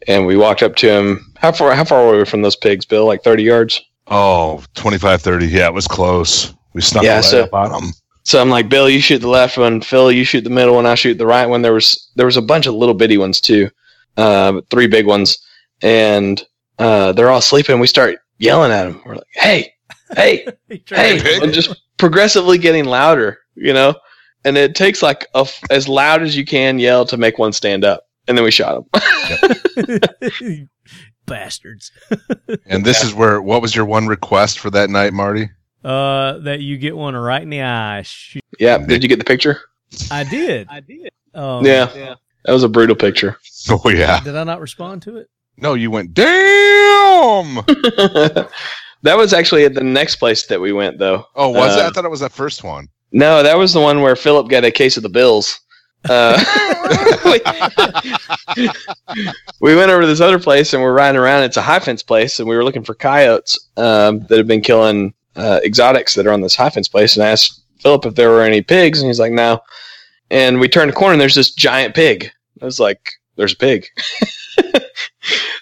and we walked up to him. How far How far were we from those pigs, Bill? Like thirty yards? Oh, twenty-five, thirty. Yeah, it was close. We snuck yeah, right so, up on them. So I'm like, Bill, you shoot the left one. Phil, you shoot the middle one. I shoot the right one. There was there was a bunch of little bitty ones, too, uh, three big ones, and uh, they're all sleeping. We start yelling at them. We're like, hey. Hey, hey, and just progressively getting louder, you know, and it takes like a f- as loud as you can yell to make one stand up. And then we shot him. Yep. Bastards. And this yeah. is where, what was your one request for that night, Marty? Uh, that you get one right in the eye. Shoot. Yeah. Did you get the picture? I did. I did. Um, yeah. yeah. That was a brutal picture. Oh yeah. Did I not respond to it? No, you went, damn. That was actually at the next place that we went, though. Oh, was uh, it? I thought it was that first one. No, that was the one where Philip got a case of the Bills. Uh, we, we went over to this other place, and we're riding around. It's a high fence place, and we were looking for coyotes um, that have been killing uh, exotics that are on this high fence place. And I asked Philip if there were any pigs, and he's like, no. And we turned a corner, and there's this giant pig. I was like, there's a pig.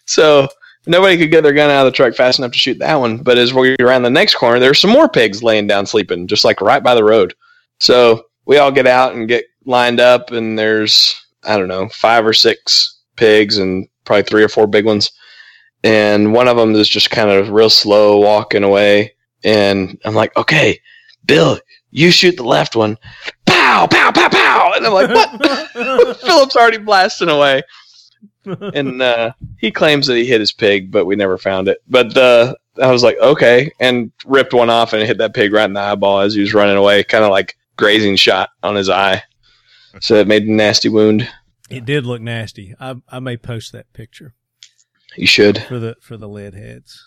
So... nobody could get their gun out of the truck fast enough to shoot that one. But as we were around the next corner, there were some more pigs laying down sleeping, just like right by the road. So we all get out and get lined up, and there's, I don't know, five or six pigs and probably three or four big ones. And one of them is just kind of real slow walking away. And I'm like, okay, Bill, you shoot the left one. Pow, pow, pow, pow. And I'm like, what? Philip's already blasting away. And uh, he claims that he hit his pig, but we never found it. But uh, I was like, okay, and ripped one off and hit that pig right in the eyeball as he was running away, kind of like grazing shot on his eye. So it made a nasty wound. It did look nasty. I I may post that picture. You should for the for the lead heads.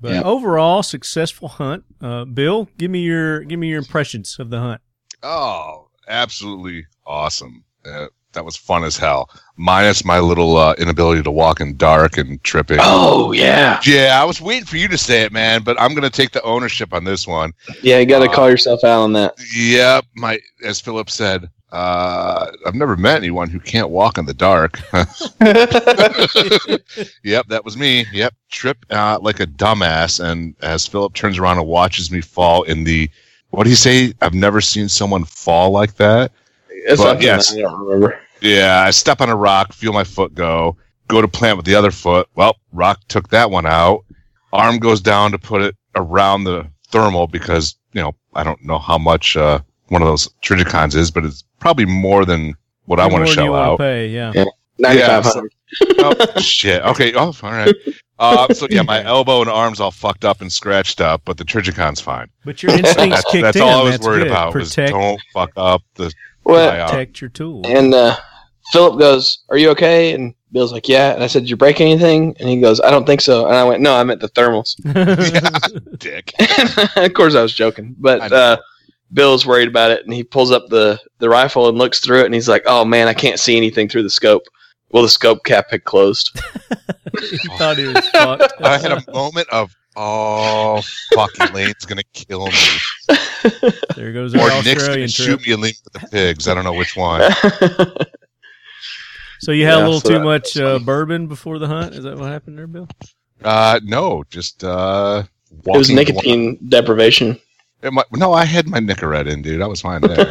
But yeah. Overall, successful hunt. Uh, Bill, give me your give me your impressions of the hunt. Oh, absolutely awesome. Uh, that was fun as hell. Minus my little uh, inability to walk in dark and tripping. Oh, yeah. Yeah, I was waiting for you to say it, man, but I'm going to take the ownership on this one. Yeah, you got to uh, call yourself out on that. Yep. Yeah, as Philip said, uh, I've never met anyone who can't walk in the dark. Yep, that was me. Yep, trip uh, like a dumbass. And as Philip turns around and watches me fall in the, what do you say? I've never seen someone fall like that. But, yes. I don't remember. Yeah, I step on a rock, feel my foot go, go to plant with the other foot. Well, rock took that one out. Arm goes down to put it around the thermal because, you know, I don't know how much uh, one of those Trijicons is, but it's probably more than what I want to shell out. Pay, yeah. yeah. ninety-five hundred dollars Yeah, so, oh, shit. Okay. Oh, all right. Uh, so, yeah, my elbow and arm's all fucked up and scratched up, but the Trigicon's fine. But your instincts kicked in. That's all I was that's worried good. about protect, was don't fuck up the... Well, protect your tool. And uh, Philip goes, "Are you okay?" And Bill's like, "Yeah." And I said, "Did you break anything?" And he goes, "I don't think so." And I went, "No, I meant the thermals." Yeah, dick. Of course, I was joking. But uh, Bill's worried about it, and he pulls up the, the rifle and looks through it, and he's like, "Oh, man, I can't see anything through the scope." Well, the scope cap had closed. He thought he was fucked. I had a moment of, oh, fucking Lane's going to kill me. There goes our Australian trip. Or Nick's going to shoot me and leave with the pigs. I don't know which one. So you had yeah, a little so too that, much uh, bourbon before the hunt? Is that what happened there, Bill? Uh, no, just uh, walking. It was nicotine deprivation. It might, no, I had my Nicorette in, dude. I was fine there.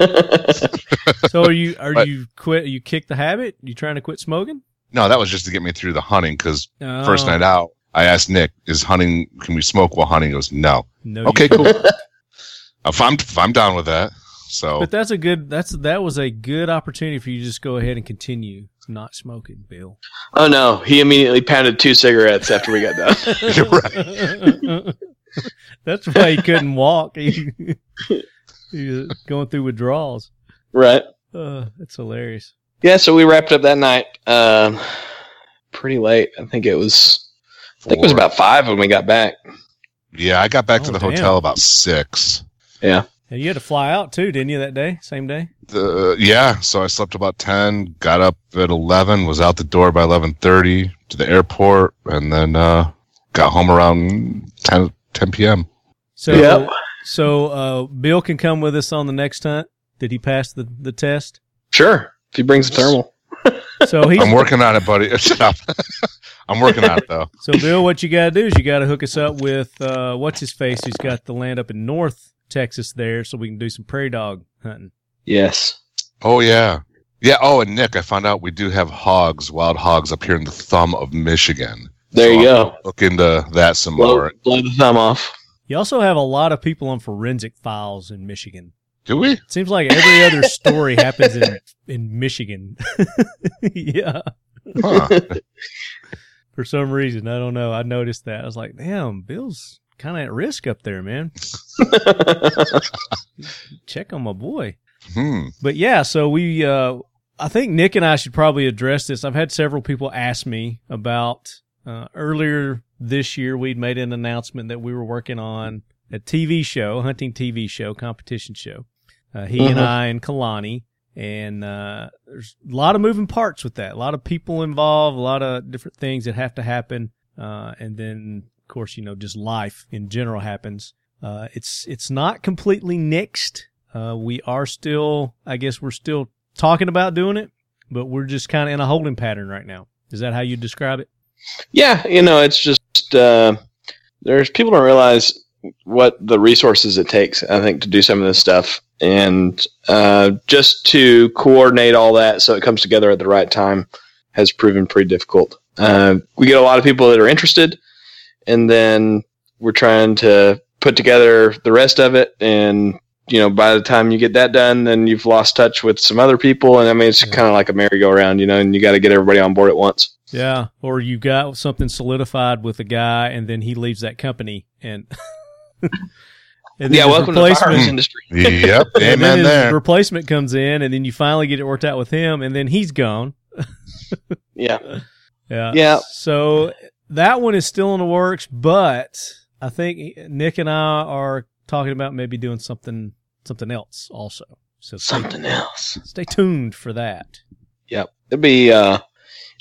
So are you are but, you quit? You kicked the habit? You trying to quit smoking? No, that was just to get me through the hunting because oh. first night out, I asked Nick, "Is hunting? Can we smoke while hunting?" He goes, "No." No. Okay, cool. if I'm if I'm down with that, so. But that's a good. That's that was a good opportunity for you to just go ahead and continue not smoking, Bill. Oh no! He immediately pounded two cigarettes after we got done. You're right. That's why he couldn't walk. He, he was going through withdrawals. Right. Uh, that's hilarious. Yeah, so we wrapped up that night um, pretty late. I think it was I think Four. it was about five when we got back. Yeah, I got back oh, to the damn. hotel about six. Yeah. And you had to fly out too, didn't you, that day? Same day? The, yeah, so I slept about ten, got up at eleven, was out the door by eleven thirty to the airport, and then uh, got home around ten p.m. So, yep. so uh, Bill can come with us on the next hunt. Did he pass the, the test? Sure. If he brings a thermal. So he's I'm working on it, buddy. Shut up. I'm working on it, though. So, Bill, what you got to do is you got to hook us up with uh, what's-his-face who's got the land up in North Texas there so we can do some prairie dog hunting. Yes. Oh, yeah. Yeah. Oh, and Nick, I found out we do have hogs, wild hogs, up here in the thumb of Michigan. There so you I'll go. Look into that some blow, more. Blow the thumb off. You also have a lot of people on forensic files in Michigan. Do we? It seems like every other story happens in in Michigan. Yeah. Huh. For some reason, I don't know. I noticed that. I was like, damn, Bill's kind of at risk up there, man. Check on my boy. Hmm. But yeah, so we, uh, I think Nick and I should probably address this. I've had several people ask me about. Uh, earlier this year, we'd made an announcement that we were working on a T V show, hunting T V show, competition show. Uh, he uh-huh. and I and Kalani. And uh, there's a lot of moving parts with that. A lot of people involved, a lot of different things that have to happen. Uh, and then, of course, you know, just life in general happens. Uh, it's it's not completely nixed. Uh, we are still, I guess we're still talking about doing it, but we're just kind of in a holding pattern right now. Is that how you describe it? Yeah, you know, it's just uh, there's people don't realize what the resources it takes, I think, to do some of this stuff, and uh, just to coordinate all that so it comes together at the right time has proven pretty difficult. Uh, we get a lot of people that are interested, and then we're trying to put together the rest of it, and you know, by the time you get that done, then you've lost touch with some other people, and I mean, it's yeah. kind of like a merry-go-round, you know, and you got to get everybody on board at once. Yeah, or you got something solidified with a guy, and then he leaves that company, and, and yeah, welcome to the firearms industry. Yep, amen. And then his there. Replacement comes in, and then you finally get it worked out with him, and then he's gone. yeah, yeah, yeah. So that one is still in the works, but I think Nick and I are talking about maybe doing something something else also. So stay, something else. Stay tuned for that. Yep, it'll be uh,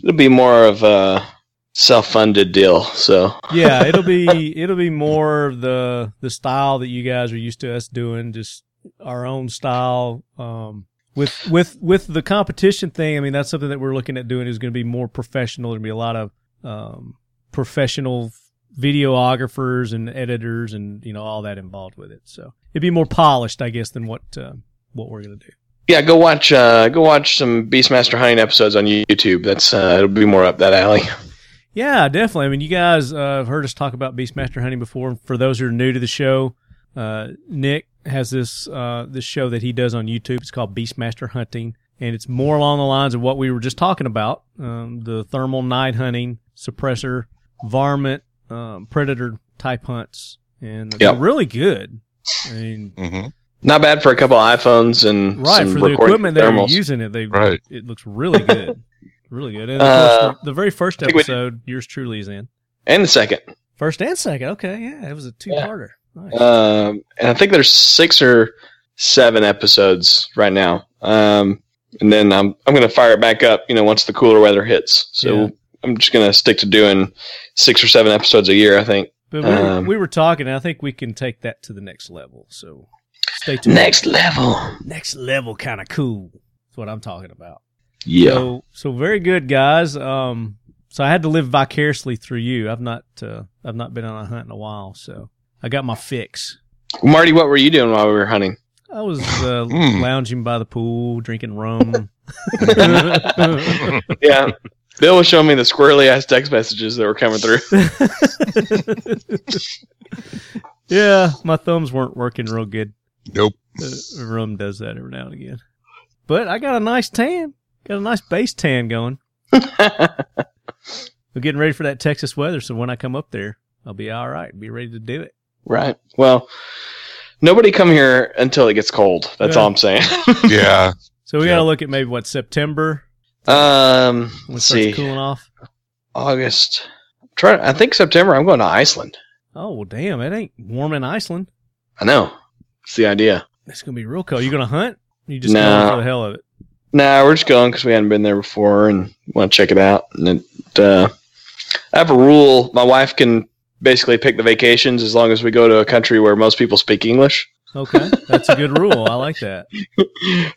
it'll be more of a self-funded deal. So yeah, it'll be it'll be more of the the style that you guys are used to us doing, just our own style. Um, with with with the competition thing, I mean that's something that we're looking at doing is going to be more professional. There'll be a lot of um, professional videographers and editors and you know all that involved with it. So it'd be more polished, I guess, than what uh, what we're going to do. Yeah, go watch uh, go watch some Beastmaster Hunting episodes on YouTube. That's uh, it'll be more up that alley. Yeah, definitely. I mean, you guys uh, have heard us talk about Beastmaster Hunting before. For those who are new to the show, uh, Nick has this uh, this show that he does on YouTube. It's called Beastmaster Hunting, and it's more along the lines of what we were just talking about: um, the thermal night hunting, suppressor, varmint, um, predator type hunts, and yep. They're really good. I mean. Mm-hmm. Not bad for a couple of iPhones and right, some recording thermals. Right, for the equipment that you're using, it, they, right. it looks really good. Really good. And uh, course, the, the very first episode, yours truly is in. And the second. First and second, okay, yeah. It was a two-parter. Yeah. Nice. Um, and I think there's six or seven episodes right now. Um, and then I'm I'm going to fire it back up, you know, once the cooler weather hits. So yeah. I'm just going to stick to doing six or seven episodes a year, I think. But we, um, were, we were talking, and I think we can take that to the next level, so... Next level. Next level kind of cool. That's what I'm talking about. Yeah. So, so very good, guys. Um, so I had to live vicariously through you. I've not uh, I've not been on a hunt in a while, so I got my fix. Marty, what were you doing while we were hunting? I was uh, mm. lounging by the pool, drinking rum. Yeah. Bill was showing me the squirrely-ass text messages that were coming through. Yeah, my thumbs weren't working real good. Nope. Uh, rum does that every now and again. But I got a nice tan. Got a nice base tan going. We're getting ready for that Texas weather, so when I come up there, I'll be all right. Be ready to do it. Right. Well, nobody come here until it gets cold. That's yeah. all I'm saying. Yeah. So we yeah. got to look at maybe, what, September? Um, when it let's see. Cooling off? August. I'm trying, I think September. I'm going to Iceland. Oh, well, damn. It ain't warm in Iceland. I know. It's the idea. It's going to be real cold. You going to hunt? You just nah. going for the hell of it? No, nah, we're just going because we hadn't been there before and want to check it out. And it, uh, I have a rule. My wife can basically pick the vacations as long as we go to a country where most people speak English. Okay. That's a good rule. I like that.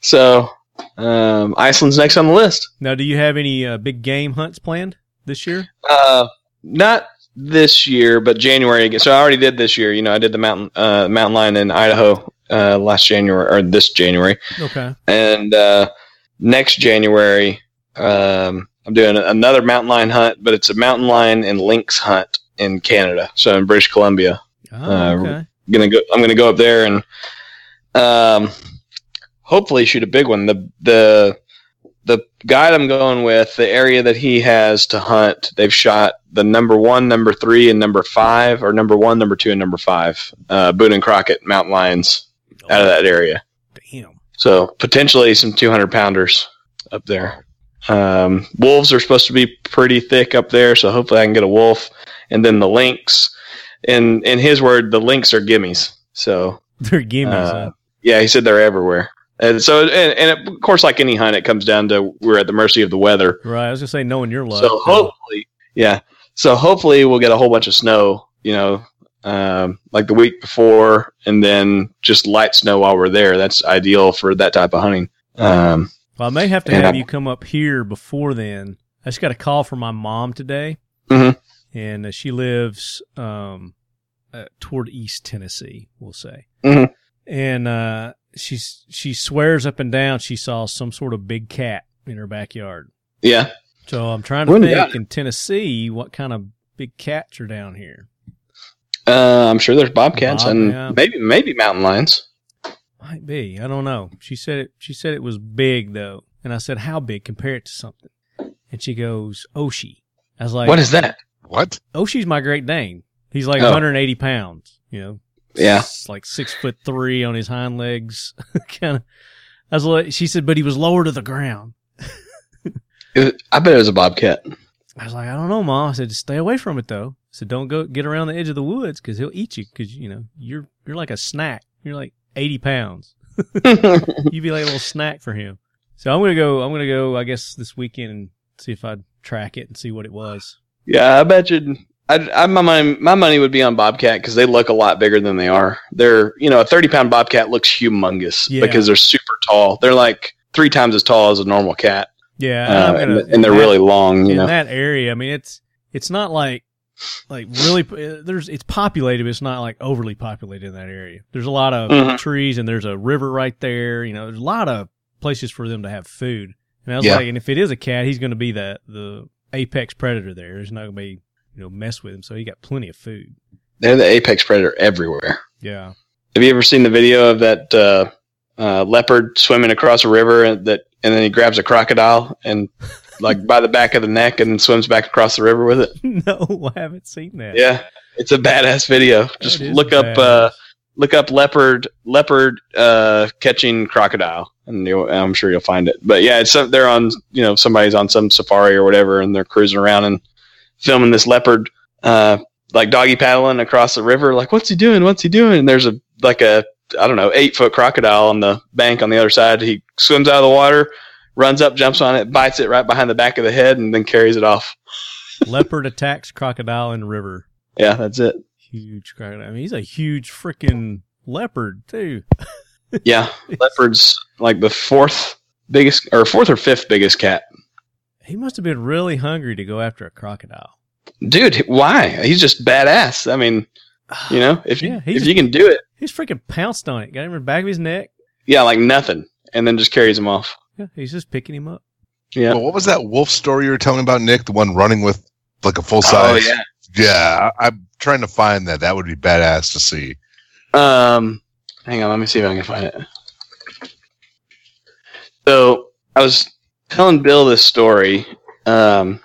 So um, Iceland's next on the list. Now, do you have any uh, big game hunts planned this year? Uh, not this year, but January again. So I already did this year. You know, I did the mountain uh, mountain lion in Idaho uh, last January or this January. Okay. And uh, next January, um, I'm doing another mountain lion hunt, but it's a mountain lion and lynx hunt in Canada. So in British Columbia. Oh, uh, okay. Gonna go. I'm gonna go up there and um, hopefully shoot a big one. The the The guide I'm going with, the area that he has to hunt, they've shot the number one, number three, and number five, or number one, number two, and number five, uh, Boone and Crockett mountain lions oh, out of that area. Damn. So potentially some two hundred pounders up there. Um, wolves are supposed to be pretty thick up there, so hopefully I can get a wolf. And then the lynx, in, in his word, the lynx are gimmies. So they're gimmies, uh, huh? Yeah, he said they're everywhere. And so, and, and of course, like any hunt, it comes down to we're at the mercy of the weather. Right. I was going to say, knowing your luck. So hopefully, yeah. So hopefully we'll get a whole bunch of snow, you know, um, like the week before, and then just light snow while we're there. That's ideal for that type of hunting. Um, well, I may have to have I, you come up here before then. I just got a call from my mom today, mm-hmm. and uh, she lives um, uh, toward East Tennessee, we'll say. Mm-hmm. And, uh, She's, she swears up and down she saw some sort of big cat in her backyard. Yeah. So I'm trying to really think in Tennessee what kind of big cats are down here. Uh, I'm sure there's bobcats Bob, and yeah. maybe maybe mountain lions. Might be. I don't know. She said it. She said it was big though, and I said how big? Compare it to something. And she goes Oshie. I was like, what is that? What? Oshie's my Great Dane. He's like oh. one hundred eighty pounds. You know. Yeah, it's like six foot three on his hind legs. Kind of. I was like, she said, but he was lower to the ground. was, I bet it was a bobcat. I was like, I don't know, Mom. I said, just stay away from it though. I said, don't go get around the edge of the woods because he'll eat you because you know you're you're like a snack. You're like eighty pounds. You'd be like a little snack for him. So I'm gonna go. I'm gonna go. I guess this weekend and see if I track it and see what it was. Yeah, I bet you. I, I my money, my money would be on bobcat because they look a lot bigger than they are. They're you know a thirty pound bobcat looks humongous yeah. because they're super tall. They're like three times as tall as a normal cat. Yeah, uh, gonna, and, and they're that, really long. You in know. That area, I mean, it's it's not like like really there's it's populated, but it's not like overly populated in that area. There's a lot of mm-hmm. trees and there's a river right there. You know, there's a lot of places for them to have food. And I was yeah. like, and if it is a cat, he's going to be the the apex predator there. There's not going to be you know mess with him, so he got plenty of food. They're the apex predator everywhere. Yeah. Have you ever seen the video of that uh, uh, leopard swimming across a river and that? And then he grabs a crocodile and, like, by the back of the neck and swims back across the river with it. No, I haven't seen that. Yeah, it's a badass video. Just look badass. up, uh, look up leopard leopard uh, catching crocodile, and you'll, I'm sure you'll find it. But yeah, it's they're on, you know, somebody's on some safari or whatever, and they're cruising around and filming this leopard, uh, like doggy paddling across the river. Like, what's he doing? What's he doing? And there's a like a. I don't know, eight foot crocodile on the bank on the other side. He swims out of the water, runs up, jumps on it, bites it right behind the back of the head, and then carries it off. Leopard attacks crocodile in the river. Yeah, that's it. Huge crocodile. I mean, he's a huge freaking leopard, too. Yeah, leopard's like the fourth biggest, or fourth or fifth biggest cat. He must have been really hungry to go after a crocodile. Dude, why? He's just badass. I mean, you know, if you, yeah, if you can do it. He's freaking pounced on it. Got him in the back of his neck. Yeah, like nothing. And then just carries him off. Yeah, he's just picking him up. Yeah. Well, what was that wolf story you were telling about, Nick? The one running with like a full size? Oh, yeah. Yeah, I, I'm trying to find that. That would be badass to see. Um, hang on. Let me see if I can find it. So I was telling Bill this story. Um,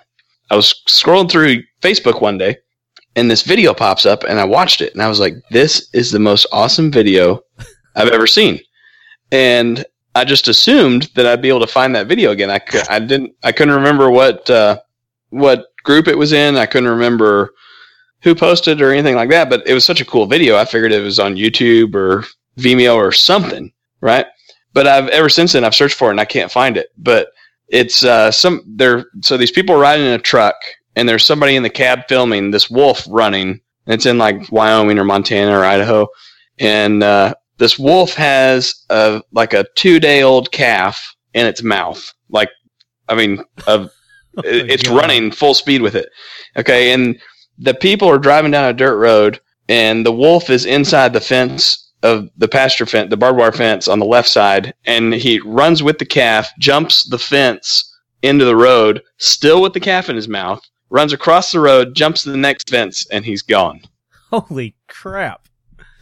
I was scrolling through Facebook one day. And this video pops up, and I watched it, and I was like, this is the most awesome video I've ever seen. And I just assumed that I'd be able to find that video again. I, I, didn't, I couldn't remember what uh, what group it was in. I couldn't remember who posted or anything like that, but it was such a cool video. I figured it was on YouTube or Vimeo or something, right? But I've ever since then, I've searched for it, and I can't find it. But it's uh, some they're so these people are riding in a truck, and there's somebody in the cab filming this wolf running, and it's in like Wyoming or Montana or Idaho. And uh, this wolf has a, like a two day old calf in its mouth. Like, I mean, a, oh, it's God. running full speed with it. Okay. And the people are driving down a dirt road, and the wolf is inside the fence of the pasture fence, the barbed wire fence on the left side. And he runs with the calf, jumps the fence into the road, still with the calf in his mouth. Runs across the road, jumps to the next fence, and he's gone. Holy crap.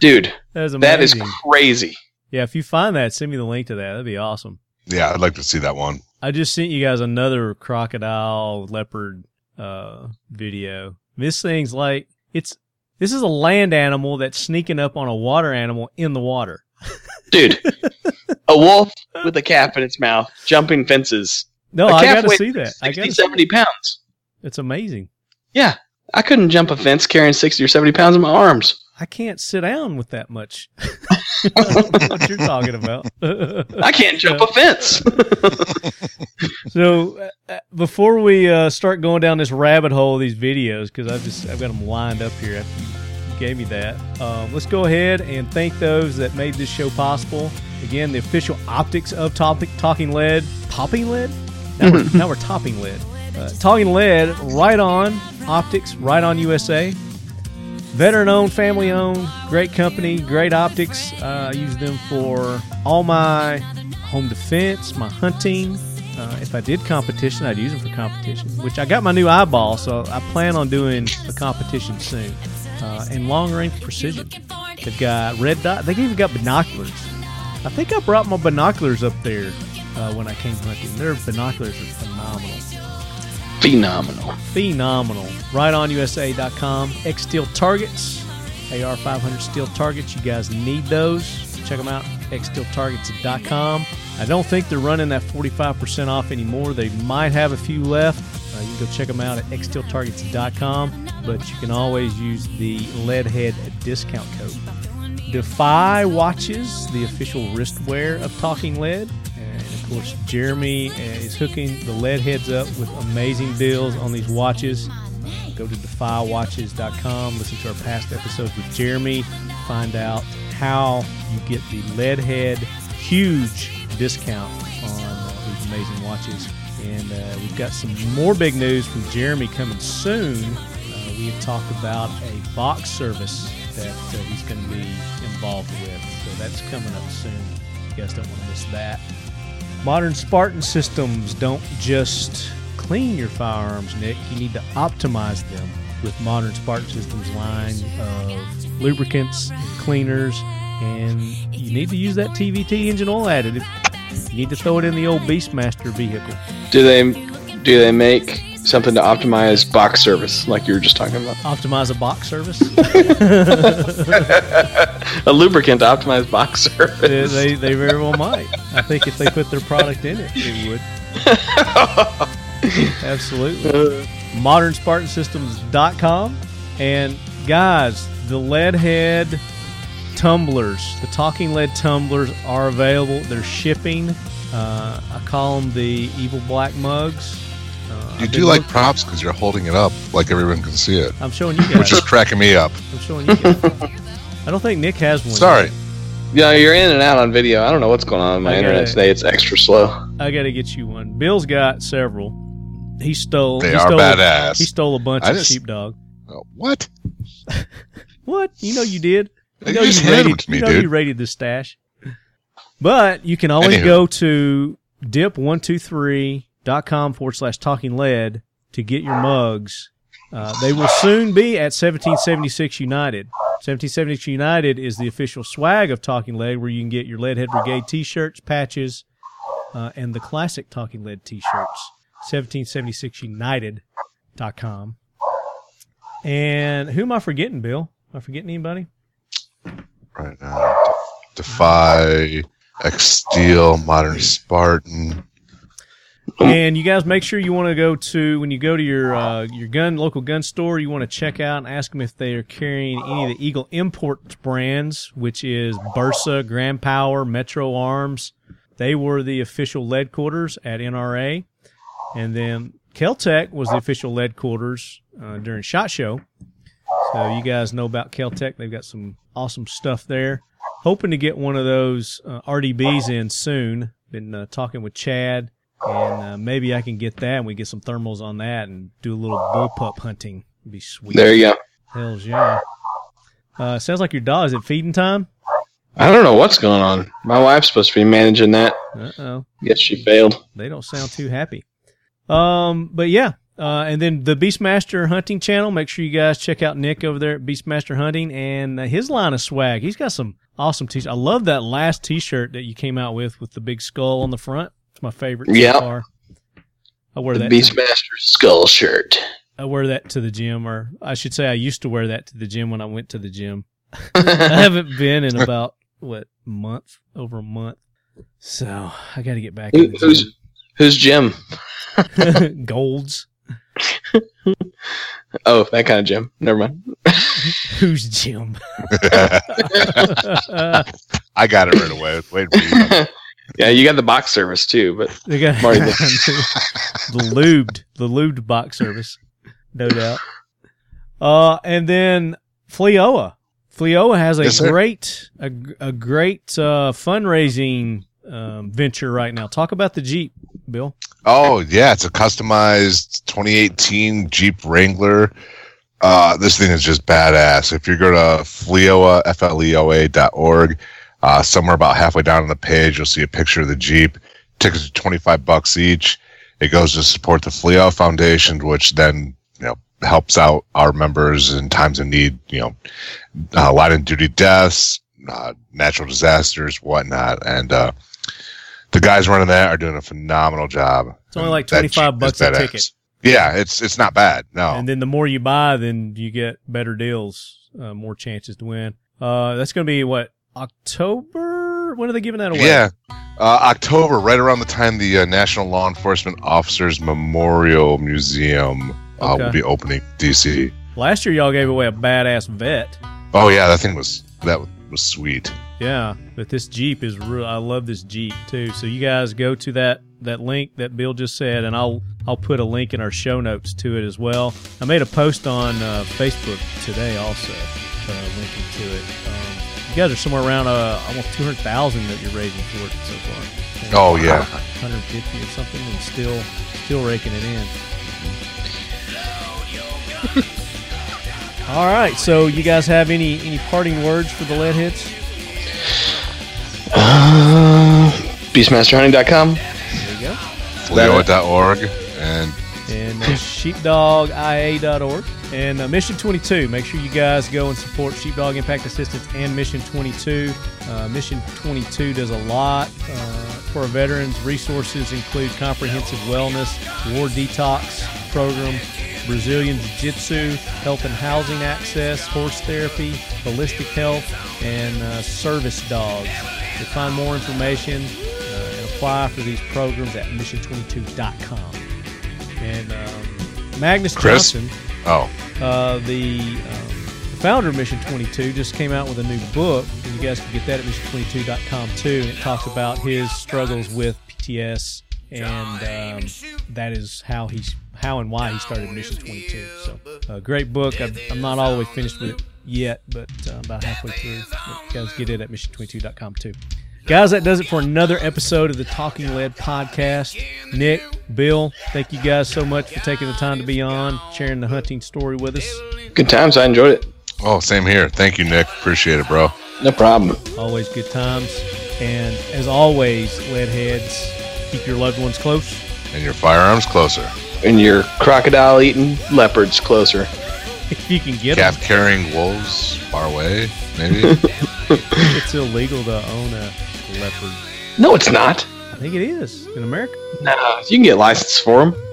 Dude, that is, that is crazy. Yeah, if you find that, send me the link to that. That'd be awesome. Yeah, I'd like to see that one. I just sent you guys another crocodile leopard uh, video. This thing's like, it's this is a land animal that's sneaking up on a water animal in the water. Dude, a wolf with a calf in its mouth, jumping fences. No, I gotta see that. I gotta see that. sixty, seventy pounds. It's amazing. Yeah. I couldn't jump a fence carrying sixty or seventy pounds in my arms. I can't sit down with that much. I don't know what you're talking about. I can't jump a fence. So uh, before we uh, start going down this rabbit hole of these videos, because I've just I've got them lined up here after you gave me that, um, let's go ahead and thank those that made this show possible. Again, the official optics of topic, Talking Lead. Topping Lead? Now we're, now we're topping lead. Uh, Talking Lead, Riton Optics, Riton U S A. Veteran-owned, family-owned, great company, great optics. Uh, I use them for all my home defense, my hunting. Uh, if I did competition, I'd use them for competition, which I got my new eyeball, so I plan on doing a competition soon. Uh, and long-range precision. They've got red dot. They've even got binoculars. I think I brought my binoculars up there uh, when I came hunting. Their binoculars are phenomenal. Phenomenal. Phenomenal. Right on U S A dot com. X Steel Targets. A R five hundred Steel Targets. You guys need those. Check them out. X Steel Targets dot com. I don't think they're running that forty-five percent off anymore. They might have a few left. Uh, you can go check them out at X Steel Targets dot com. But you can always use the LeadHead discount code. Defy watches, the official wristwear of Talking Lead. And of course, Jeremy is hooking the lead heads up with amazing deals on these watches. Go to defy watches dot com, listen to our past episodes with Jeremy, find out how you get the lead head huge discount on uh, these amazing watches. And uh, we've got some more big news from Jeremy coming soon. Uh, we have talked about a box service that uh, he's going to be involved with. So that's coming up soon. You guys don't want to miss that. Modern Spartan Systems don't just clean your firearms, Nick. You need to optimize them with Modern Spartan Systems line of lubricants, cleaners, and you need to use that T V T engine oil additive. You need to throw it in the old Beastmaster vehicle. Do they do they make something to optimize box service, like you were just talking about? Optimize a box service? A lubricant to optimize box service. They, they, they very well might. I think if they put their product in it, it would. Absolutely. modern spartan systems dot com. And guys, the lead head tumblers, the Talking Lead tumblers are available. They're shipping. Uh, I call them the evil black mugs. Uh, you do like props because you're holding it up like everyone can see it. I'm showing you guys. Which is cracking me up. I'm showing you guys. I don't think Nick has one. Sorry. Yet. Yeah, you're in and out on video. I don't know what's going on on my gotta, internet today. It's extra slow. I got to get you one. Bill's got several. He stole. They he are stole badass. A, he stole a bunch just, of Sheepdog. Uh, what? What? You know you did. You know, you, you, rated, me, you, know you rated this stash. But you can always Anywho. go to dip one two three dot com forward slash Talking Lead to get your mugs. Uh, they will soon be at seventeen seventy-six United. seventeen seventy-six United is the official swag of Talking Lead, where you can get your Lead Head Brigade t-shirts, patches, uh, and the classic Talking Lead t-shirts. seventeen seventy-six united dot com. And who am I forgetting, Bill? Am I forgetting anybody? Right now, Defy, X Steel, Modern Spartan, and you guys make sure you want to go to when you go to your uh, your gun local gun store. You want to check out and ask them if they are carrying any of the Eagle Imports brands, which is Bursa, Grand Power, Metro Arms. They were the official lead quarters at N R A, and then Kel-Tec was the official lead quarters uh, during SHOT Show. So you guys know about Kel-Tec. They've got some awesome stuff there. Hoping to get one of those uh, R D Bs in soon. Been uh, talking with Chad, and uh, maybe I can get that, and we get some thermals on that and do a little bullpup hunting. It'd be sweet. There you go. Hells yeah. Uh, sounds like your dog. Is it feeding time? I don't know what's going on. My wife's supposed to be managing that. Uh-oh. Guess she failed. They don't sound too happy. Um, but yeah. Uh, and then the Beastmaster Hunting channel. Make sure you guys check out Nick over there at Beastmaster Hunting and uh, his line of swag. He's got some awesome t-shirts. I love that last t-shirt that you came out with with the big skull on the front. It's my favorite so far. I wear that. The Beastmaster skull shirt. I wear that to the gym, or I should say I used to wear that to the gym when I went to the gym. I haven't been in about, what, month? Over a month. So I got to get back Who, in the who's, gym. Who's Jim? Golds. Oh, that kind of Jim. Never mind. Who's Jim? I got it right away. Wait for you. Yeah, you got the box service too, but they got Marty the lubed, the lubed box service, no doubt. Uh, and then FLEOA. FLEOA has a yes, great, a, a great uh, fundraising um, venture right now. Talk about the Jeep, Bill. Oh, yeah. It's a customized twenty eighteen Jeep Wrangler. Uh, this thing is just badass. If you go to FLEOA, F L E O A dot org, uh, somewhere about halfway down on the page, you'll see a picture of the Jeep. Tickets are twenty-five bucks each. It goes to support the FLEOA Foundation, which then, you know, helps out our members in times of need, you know, uh, line of duty deaths, uh, natural disasters, whatnot. And, uh, the guys running that are doing a phenomenal job. It's only like twenty-five bucks a ticket. Yeah, it's it's not bad. No. And then the more you buy, then you get better deals, uh, more chances to win. Uh, that's going to be, what, October? When are they giving that away? Yeah, uh, October, right around the time the uh, National Law Enforcement Officers Memorial Museum uh, okay. will be opening D C. Last year, y'all gave away a badass vet. Oh, yeah, that thing was that was sweet. Yeah, but this Jeep is real. I love this Jeep too. So you guys go to that, that link that Bill just said, and I'll I'll put a link in our show notes to it as well. I made a post on uh, Facebook today also, uh, linking to it. Um, you guys are somewhere around uh, almost two hundred thousand that you're raising for it so far. And oh yeah, one hundred fifty or something, and still still raking it in. All right, so you guys have any, any parting words for the lead heads? Uh, Beastmaster Hunting dot com. There you go. F L E O A dot org. And, and uh, Sheepdog I A dot org. And uh, Mission twenty-two. Make sure you guys go and support Sheepdog Impact Assistance and Mission twenty-two. Uh, Mission twenty-two does a lot uh, for our veterans. Resources include comprehensive wellness, war detox program, Brazilian Jiu-Jitsu, health and housing access, horse therapy, holistic health, and uh, service dogs. To find more information uh, and apply for these programs at mission twenty-two dot com. And um, Magnus Chris? Johnson, oh. uh, the, um, the founder of Mission twenty-two, just came out with a new book, and you guys can get that at mission twenty-two dot com too, and it talks about his struggles with P T S, and um, that is how he's how and why he started Mission twenty-two. So a uh, great book. I'm, I'm not all the way finished with it yet, but uh, about halfway through. But you guys get it at mission twenty-two dot com too. Guys, that does it for another episode of the Talking Lead Podcast. Nick, Bill, thank you guys so much for taking the time to be on, sharing the hunting story with us. Good times. I enjoyed it. Oh, same here. Thank you, Nick. Appreciate it, bro. No problem. Always good times. And as always, lead heads, keep your loved ones close. And your firearms closer. And your crocodile-eating leopards closer. If you can get them. Calf-carrying wolves far away, maybe? It's illegal to own a leopard. No, it's not. I think it is in America. No, nah, you can get a license for them.